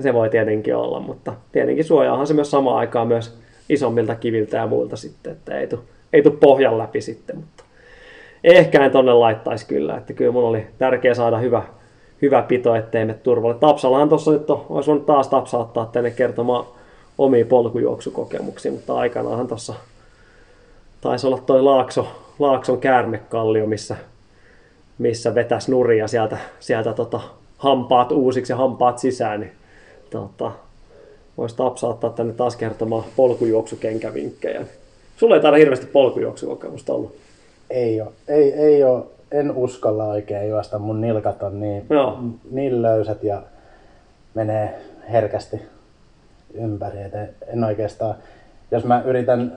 se voi tietenkin olla, mutta tietenkin suojaahan se myös samaan aikaan myös isommilta kiviltä ja muilta sitten, että ei tule pohjan läpi sitten, mutta ehkä en tonne laittaisi kyllä, että kyllä mun oli tärkeää saada hyvä pito, ettei me turvalle. Tapsallahan tuossa nyt olisi voinut taas tapsauttaa tänne kertomaan omia polkujuoksukokemuksia, mutta aikanaanhan tuossa taisi olla toi Laakson käärmekallio, missä vetäisi nuria sieltä hampaat uusiksi ja hampaat sisään, niin voisi tapsauttaa tänne taas kertomaan polkujuoksukenkävinkkejä. Sulla ei taida hirveästi polkujuoksukokemusta ollut. Ei ole. En uskalla oikein juosta. Mun nilkat on niin löysät ja menee herkästi ympäri. Et en oikeastaan, jos mä yritän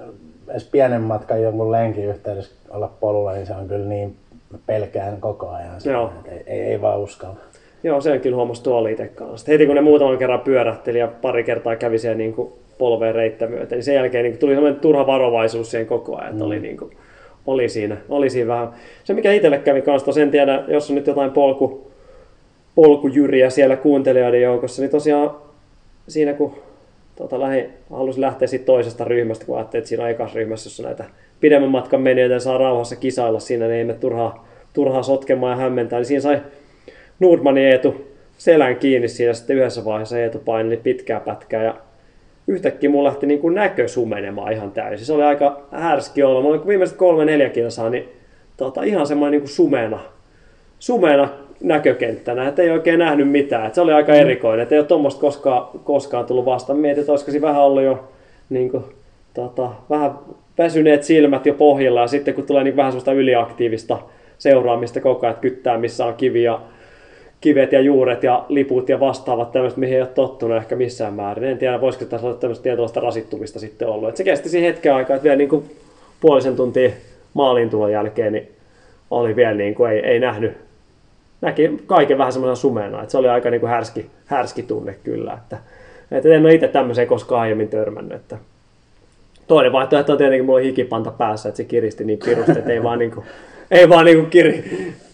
edes pienen matkan jonkun lenkin yhteydessä olla polulla, niin se on kyllä niin, mä pelkään koko ajan sitä, ei vaan uskalla. Joo, se on kyllä huomasi tuolla itse kanssa. Heti kun ne muutaman kerran pyörähteli ja pari kertaa kävi siellä niin kuin polveen reittä myöten, niin sen jälkeen niin kuin tuli sellainen turha varovaisuus siihen koko ajan. Mm. Oli, niin kuin, oli siinä vähän. Se mikä itselle kävi kanssa, sen tiedä, jos on nyt jotain polkujyriä siellä kuuntelijoiden joukossa, niin tosiaan siinä kun halusin lähteä siitä toisesta ryhmästä, kun ajattelin, että siinä ekassa ryhmässä, jossa näitä pidemmän matkan menijöitä saa rauhassa kisailla siinä, niin ei mene turhaa sotkemaan ja hämmentää. Niin siinä sai Nordmanin Eetu selän kiinni siinä, sitten yhdessä vaiheessa Eetu paineli pitkää pätkää ja yhtäkkiä mulla lähti niin kuin näkö sumenemaan ihan täysin. Se oli aika härski olla. Mä olin viimeiset 3-4 kilsaa, niin ihan semmoinen niin kuin sumeena näkökenttänä, että ei oikein nähnyt mitään. Et se oli aika erikoinen, että ei ole tuommoista koskaan tullut vastaan. Mietin, että olisiko vähän ollut jo niin kuin, vähän väsyneet silmät jo pohjilla, ja sitten kun tulee niin vähän semmoista yliaktiivista seuraamista koko ajan, että kyttää missä on kivet ja juuret ja liput ja vastaavat tämmöiset, mihin ei ole tottunut ehkä missään määrin. En tiedä, voisiko tässä olla tämmöistä tietynlaista rasittumista sitten ollut. Et se kesti siinä hetken aikaa, että vielä niin kuin puolisen tuntia maaliin tulon jälkeen niin oli vielä niin kuin ei nähnyt. Näki kaiken vähän semmoisena sumeena, että se oli aika niin kuin härski tunne kyllä. Että en ole itse tämmöiseen koskaan aiemmin törmännyt. Että. Toinen vaihtoehto on tietenkin, mulla oli hikipanta päässä, että se kiristi niin pirusti, että ei vaan niin kuin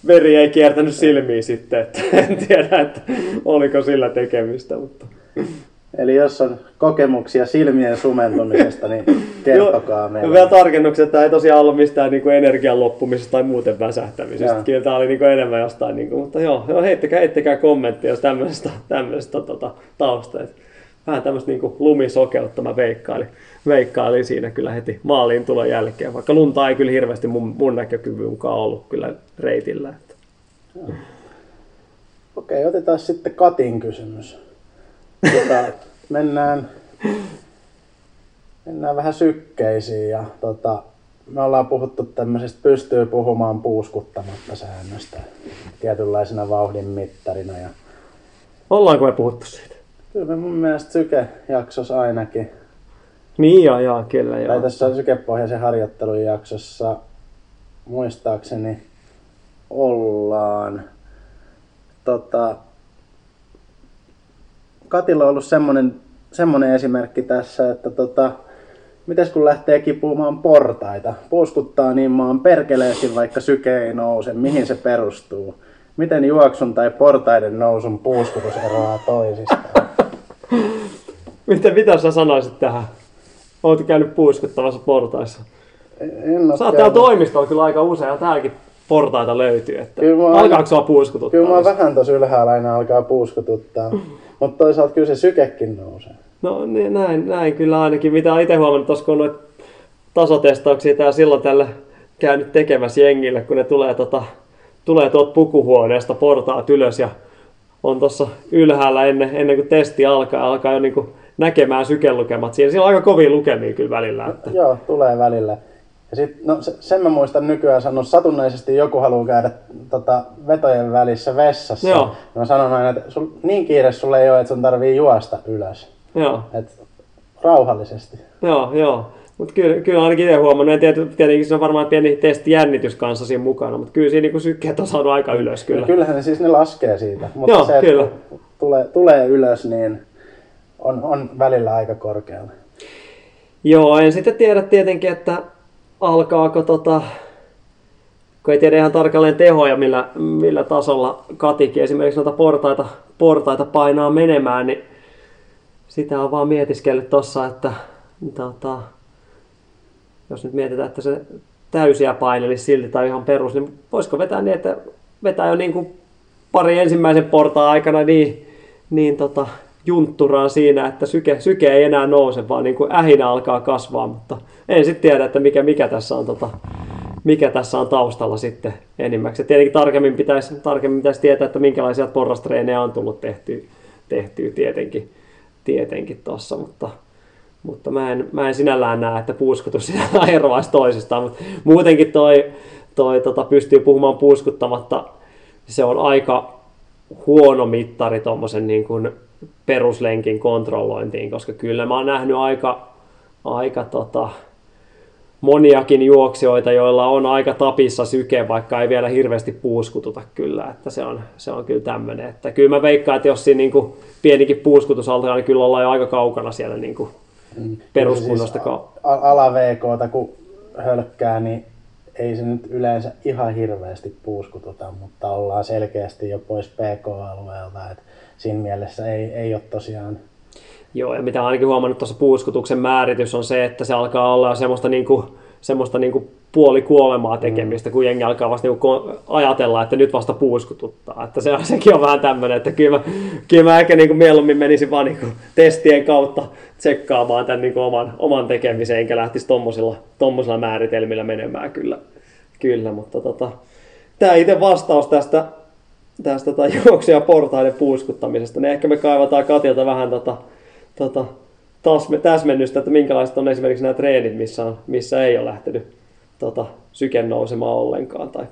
veri ei kiertänyt silmiä sitten, että en tiedä, että oliko sillä tekemistä, mutta. Eli jos on kokemuksia silmien sumentumisesta, niin kertokaa meille. Vielä tarkennukset, että ei tosiaan ollut mistään niin kuin energian loppumisesta tai muuten väsähtämisestä. Kyllä tämä oli niin kuin enemmän jostain, niin kuin, mutta joo, heittäkää kommenttia, jos tämmöistä tausta. Vähän tämmöistä niin kuin lumisokeutta mä veikkailin siinä kyllä heti maaliin tulon jälkeen, vaikka lunta ei kyllä hirveästi mun näkökyvyn mukaan ollut kyllä reitillä. Okei, otetaan sitten Katin kysymys. Mennään vähän sykkeisiin ja me ollaan puhuttu tämmöisestä pystyy puhumaan puuskuttamatta säännöstä tietynlaisena vauhdin mittarina. Ja ollaanko me puhuttu siitä? Kyllä me mun mielestä sykejaksossa ainakin. Niin jaa, kyllä joo. Tai tässä sykepohjaisen harjoittelun jaksossa muistaakseni ollaan. Katilla on ollut semmoinen esimerkki tässä, että mites kun lähtee kipumaan portaita, puuskuttaa niin maan perkeleesti, vaikka syke ei nouse, mihin se perustuu? Miten juoksun tai portaiden nousun puuskutus eroaa toisistaan? Mitä sä sanoisit tähän? Oletko käynyt puuskuttavassa portaissa? Sä oot täällä toimistolla kyllä aika usein ja täälläkin portaita löytyy. Että alkaako sua puuskututtaa? Kyllä mua vähän tossa ylhäällä aina alkaa puuskututtaa. Mutta toisaalta kyllä se sykekin nousee. No niin, näin kyllä ainakin. Mitä olen itse huomannut, tuossa kun on noita tasotestauksia täällä silloin tällä käynyt tekemässä jengille, kun ne tulee tuolta pukuhuoneesta portaat ylös ja on tuossa ylhäällä ennen kuin testi alkaa jo niinku näkemään sykelukemat. Siellä on aika kovia lukemia kyllä välillä. Että. No, joo, tulee välillä. Ja sit, sen mä muistan nykyään sanon, satunnaisesti joku haluaa käydä vetojen välissä vessassa. Joo. Ja mä sanon aina, että niin kiire sulle ei ole, että sun tarvii juosta ylös. Joo. Et, rauhallisesti. Joo. Mutta kyllä ainakin itse huomannut. En tiedä, tietenkin se on varmaan pieni testijännitys kanssa siinä mukana, mutta kyllä siinä niinku sykkeet on saanut aika ylös kyllä. Ja kyllähän ne laskee siitä, mutta joo, se, että tulee ylös, niin on välillä aika korkealla. Joo, en sitten tiedä tietenkin, että alkaako kun ei tiedä ihan tarkalleen tehoja, millä tasolla Katikin esimerkiksi noita portaita painaa menemään, niin sitä on vaan mietiskellyt tossa, että jos nyt mietitään, että se täysiä painelisi silti tai ihan perus, niin voisiko vetää niin, että vetää jo niin kuin pari ensimmäisen portaan aikana niin juntturaan siinä, että syke ei enää nouse, vaan niin kuin ähinä alkaa kasvaa, mutta en sitten tiedä, että mikä tässä on taustalla sitten enimmäksi. Ja tietenkin tarkemmin pitäisi tietää, että minkälaisia porrastreenejä on tullut tehtyä tietenkin tuossa, mutta mä en sinällään näe, että puuskutus sinällään eroaisi toisistaan, mutta muutenkin toi pystyy puhumaan puuskuttamatta, se on aika huono mittari tuommoisen niin kuin peruslenkin kontrollointiin, koska kyllä mä oon nähnyt aika moniakin juoksijoita, joilla on aika tapissa syke, vaikka ei vielä hirveästi puuskututa kyllä, että se on kyllä tämmöinen, että kyllä mä veikkaan, että jos siinä niin kuin pienikin puuskutus alkaa, niin kyllä ollaan jo aika kaukana siellä niin kuin peruskunnosta. Siis ala-VK:ta kun hölkkää, niin ei se nyt yleensä ihan hirveästi puuskututa, mutta ollaan selkeästi jo pois PK-alueelta, että siinä mielessä ei ole tosiaan. Joo, ja mitä ainakin huomannut tuossa puuskutuksen määritys on se, että se alkaa olla semmoista niinku puoli kuolemaa tekemistä, kun jengi alkaa vasta niinku ajatella, että nyt vasta puuskututtaa. Että sekin on vähän tämmöinen, että kyllä mä ehkä niinku mieluummin menisin vaan niinku testien kautta tsekkaamaan tämän niinku oman tekemisen, enkä lähtisi tommosilla määritelmillä menemään kyllä mutta tämä itse vastaus tästä juoksija portaiden puuskuttamisesta, niin ehkä me kaivataan Katilta vähän täsmennystä, että minkälaiset on esimerkiksi nämä treenit, missä ei ole lähtenyt syke nousemaan ollenkaan tai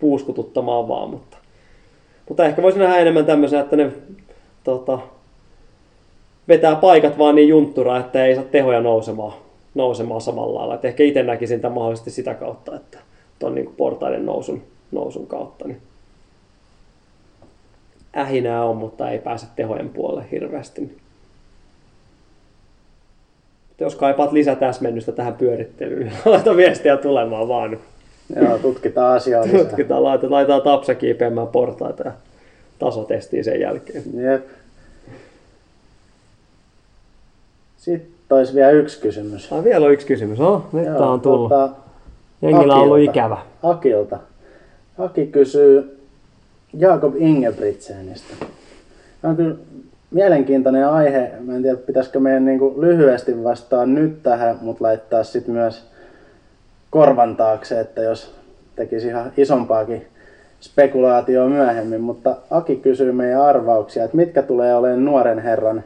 puuskututtamaan vaan, mutta ehkä voisi nähdä enemmän tämmöisenä, että ne vetää paikat vaan niin junttura, että ei saa tehoja nousemaan samalla lailla. Et ehkä itse näkisin tämän mahdollisesti sitä kautta, että on niin kuin portaiden nousun kautta. Niin ähinää on, mutta ei pääse tehojen puolelle hirveästi. Jos kaipaat lisätäsmennystä tähän pyörittelyyn, laita viestiä tulemaan vaan. Joo, tutkitaan asiaa. Tutkitaan, laitetaan Tapsa kiipeämään portaita ja tasotestiin sen jälkeen. Jep. Sitten taisi vielä yksi kysymys. Vielä on yksi kysymys. Nyt tää on tullut. Jengillä on ollut ikävä. Akilta. Aki kysyy Jakob Ingebrigtsenistä. On kyllä mielenkiintoinen aihe. Mä en tiedä, pitäisikö meidän niinku lyhyesti vastaa nyt tähän, mutta laittaa sitten myös korvan taakse, että jos tekisi ihan isompaakin spekulaatioa myöhemmin. Mutta Aki kysyy meidän arvauksia, että mitkä tulee olemaan nuoren herran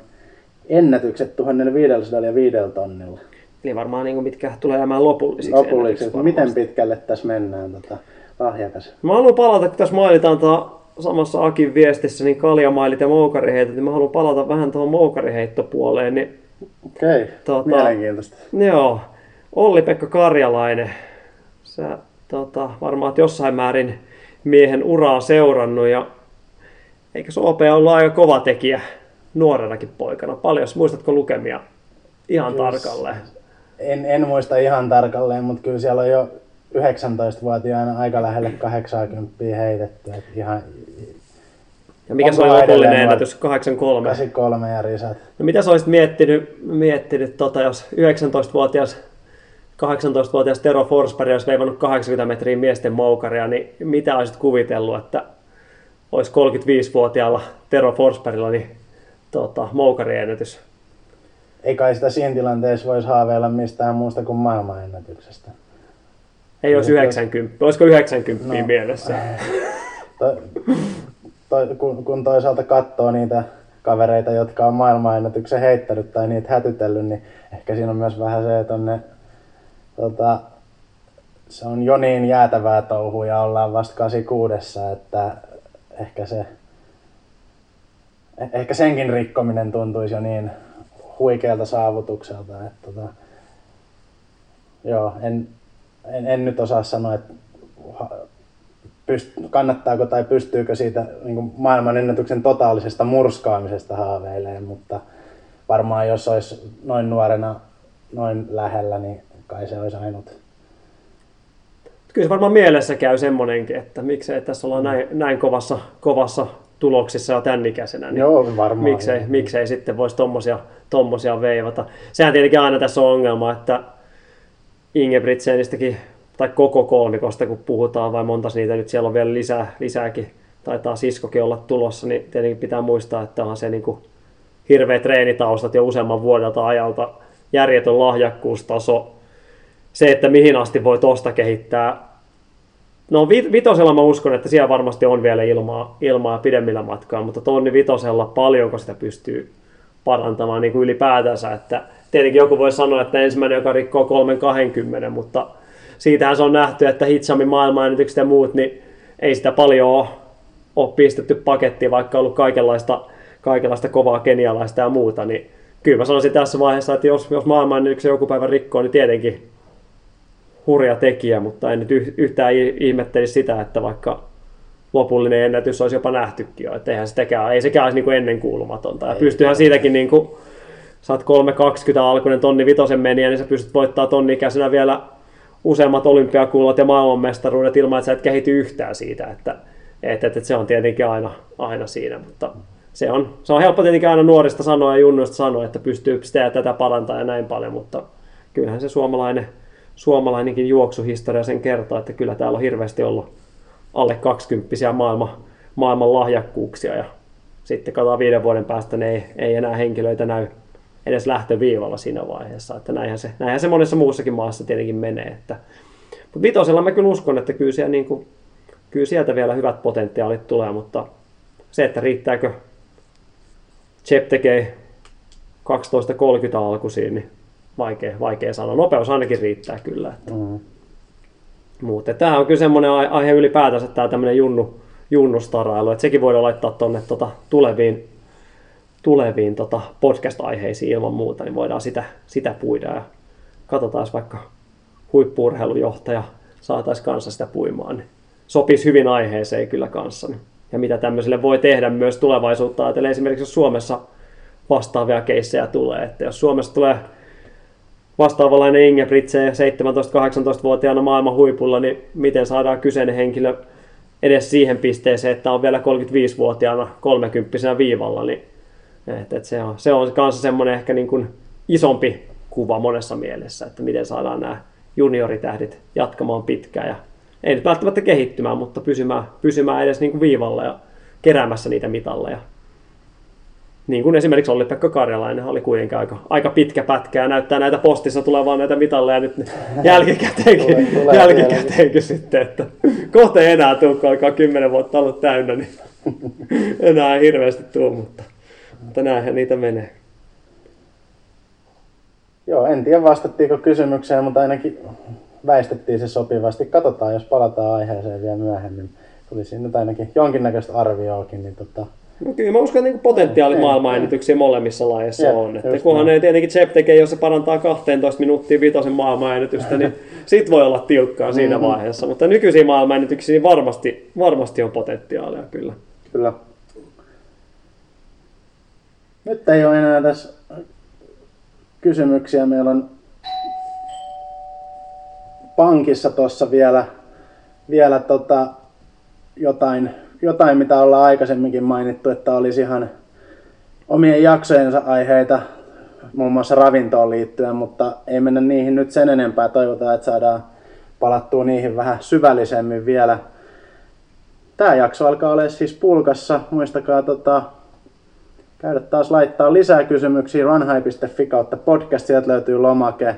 ennätykset 1500 ja 5 tonnilla. Eli varmaan niin kuin mitkä tulee jäämään lopullisiksi. Miten pitkälle tässä mennään lahjakas? Mä haluan palata, kun tässä mainitaan samassa Akin viestissä, niin kaljamailit ja moukariheitot, niin mä haluan palata vähän tuohon moukariheittopuoleen. Niin, okei, mielenkiintoista. Joo, Olli-Pekka Karjalainen, sä varmaan jossain määrin miehen uraa seurannut, ja eikö se OP ollut aika kova tekijä nuorenakin poikana? Paljon, muistatko lukemia ihan tarkalleen? En muista ihan tarkalleen, mutta kyllä siellä on jo 19-vuotiaana aika lähelle 80 heitetty. Ihan. Ja mikä se oli lopullinen ennätys? 83? 83 ja risat. No mitä sä olisit miettinyt jos 18-vuotias Tero Forsberg olisi veivannut 80 metriä miesten moukaria, niin mitä olisit kuvitellut, että olisi 35-vuotiaalla Tero Forsbergilla niin, moukariennätys? Ei kai sitä siinä tilanteessa voisi haaveilla mistään muusta kuin maailmanennätyksestä. Ei olisi 90. Olisiko 90 mielessä? Kun toisaalta katsoo niitä kavereita, jotka on maailmanennätyksen heittänyt tai niitä hätytellyt, niin ehkä siinä on myös vähän se, että on ne, se on jo niin jäätävää touhua ja ollaan vasta 86, että ehkä senkin rikkominen tuntuisi jo niin huikealta saavutukselta, että en nyt osaa sanoa, että kannattaako tai pystyykö siitä niin maailmanennätyksen totaalisesta murskaamisesta haaveilemaan, mutta varmaan jos olisi noin nuorena, noin lähellä, niin kai se olisi ainut. Kyllä se varmaan mielessä käy semmoinenkin, että miksei tässä olla näin kovassa tuloksissa jo tämän ikäisenä, niin joo, varmaan, miksei sitten voisi tommosia veivata. Sehän tietenkin aina tässä on ongelma, että Ingebrigtsenistäkin tai koko kolmikosta, kun puhutaan, vai monta niitä nyt siellä on vielä lisääkin, taitaa siskokin olla tulossa, niin tietenkin pitää muistaa, että onhan se niin kuin hirveä treenitaustat jo useamman vuodelta ajalta, järjetön lahjakkuustaso, se, että mihin asti voi tosta kehittää. No vitosella mä uskon, että siellä varmasti on vielä ilmaa pidemmillä matkaa, mutta tonni vitosella paljonko sitä pystyy parantamaan niin kuin ylipäätänsä. Että tietenkin joku voi sanoa, että ensimmäinen, joka rikkoo 3.20, mutta siitähän se on nähty, että Hitsamin maailmanennätykset ja muut, niin ei sitä paljon ole pistetty pakettiin, vaikka on ollut kaikenlaista kovaa kenialaista ja muuta. Niin kyllä mä sanoisin tässä vaiheessa, että jos maailmanennätyksen joku päivä rikkoo, niin tietenkin hurja tekijä, mutta en nyt yhtään ihmettelisi sitä, että vaikka lopullinen ennätys olisi jopa nähtykin jo, että ei sekään olisi niin ennenkuulumatonta. Ja pystyyhän siitäkin, niin kuin sä oot 3.20 alkuinen tonni vitosen meniä, niin sä pystyt voittamaan tonnikäisenä vielä useammat olympiakullat ja maailmanmestaruudet ilman, että sä et kehity yhtään siitä, että se on tietenkin aina siinä, mutta se on helppo tietenkin aina nuorista sanoa ja junnuista sanoa, että pystyy sitä ja tätä parantamaan ja näin paljon, mutta kyllähän se suomalainen suomalainenkin juoksuhistoria sen kertaa, että kyllä täällä on hirveästi ollut alle 20-vuotiaisia maailman lahjakkuuksia, ja sitten katsotaan 5 vuoden päästä, ne ei enää henkilöitä näy edes lähtöviivalla siinä vaiheessa, että näinhän se monessa muussakin maassa tietenkin menee. Että, mutta vitosella mä kyllä uskon, että kyllä sieltä vielä hyvät potentiaalit tulee, mutta se, että riittääkö Jep tekee 12.30 alkuisiin, niin vaikea sanoa. Nopeus ainakin riittää kyllä. Että. Mm. Mutta tämä on kyllä semmoinen aihe ylipäätänsä, tämä tämmöinen junnustarailu, että sekin voidaan laittaa tuonne tuleviin podcast-aiheisiin ilman muuta, niin voidaan sitä puida ja katsotaan vaikka huippu-urheilujohtaja saataisiin kanssa sitä puimaan, niin sopisi hyvin aiheeseen kyllä kanssa. Niin. Ja mitä tämmöiselle voi tehdä myös tulevaisuutta ajatellen, esimerkiksi jos Suomessa vastaavia keissejä tulee, että jos Suomessa tulee vastaavanlainen Ingebrigtsen 17-18-vuotiaana maailman huipulla, niin miten saadaan kyseinen henkilö edes siihen pisteeseen, että on vielä 35-vuotiaana 30-vuotiaana viivalla, niin että se on kanssa semmoinen ehkä niin kuin isompi kuva monessa mielessä, että miten saadaan nämä junioritähdit jatkamaan pitkään ja ei nyt välttämättä kehittymään, mutta pysymään edes niin kuin viivalla ja keräämässä niitä mitalleja. Niin kuin esimerkiksi Olli-Pekka Karjalainen oli kuitenkin aika pitkä pätkä ja näyttää näitä postissa tulevaa näitä mitalleja nyt jälkikäteenkin sitten, että kohta ei enää tule, kun aikaa 10 vuotta ollut täynnä, niin enää hirveästi tule, mutta näinhän niitä menee. Joo, en tiedä vastattiinko kysymykseen, mutta ainakin väistettiin se sopivasti. Katsotaan, jos palataan aiheeseen vielä myöhemmin. Tuli siinä nyt ainakin jonkinnäköistä arvioakin. Niin No kyllä mä uskon, että niin potentiaalimaailmanennätyksiä molemmissa lajeissa on. Että kunhan ne tietenkin Jep tekee, jos se parantaa 12 minuuttia vitosen maailmanennätystä, niin sit voi olla tiukkaa siinä vaiheessa. Mutta nykyisiä maailmanennätyksiä niin varmasti on potentiaalia kyllä. Kyllä. Nyt ei ole enää tässä kysymyksiä. Meillä on pankissa tuossa vielä jotain, mitä ollaan aikaisemminkin mainittu, että olisi ihan omien jaksojensa aiheita, muun muassa ravintoon liittyen, mutta ei mennä niihin nyt sen enempää. Toivotaan, että saadaan palattua niihin vähän syvällisemmin vielä. Tämä jakso alkaa olla siis pulkassa. Muistakaa käydä taas laittaa lisää kysymyksiä runhigh.fi/podcast. Sieltä löytyy lomake.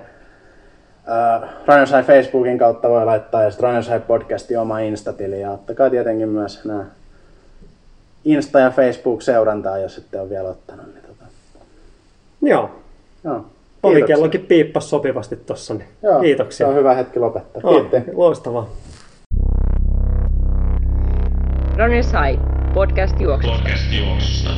Runners High Facebookin kautta voi laittaa ja sitten Runners High podcastin oma Insta-tili ja ottakaa tietenkin myös nämä Insta- ja Facebook-seurantaa, jos ette ole vielä ottanut. Niin Joo. Ovikellokin piippas sopivasti tuossa, niin joo, kiitoksia. Se on hyvä hetki lopettaa. Kiitti. Loistavaa. Runners High podcast juoksusta.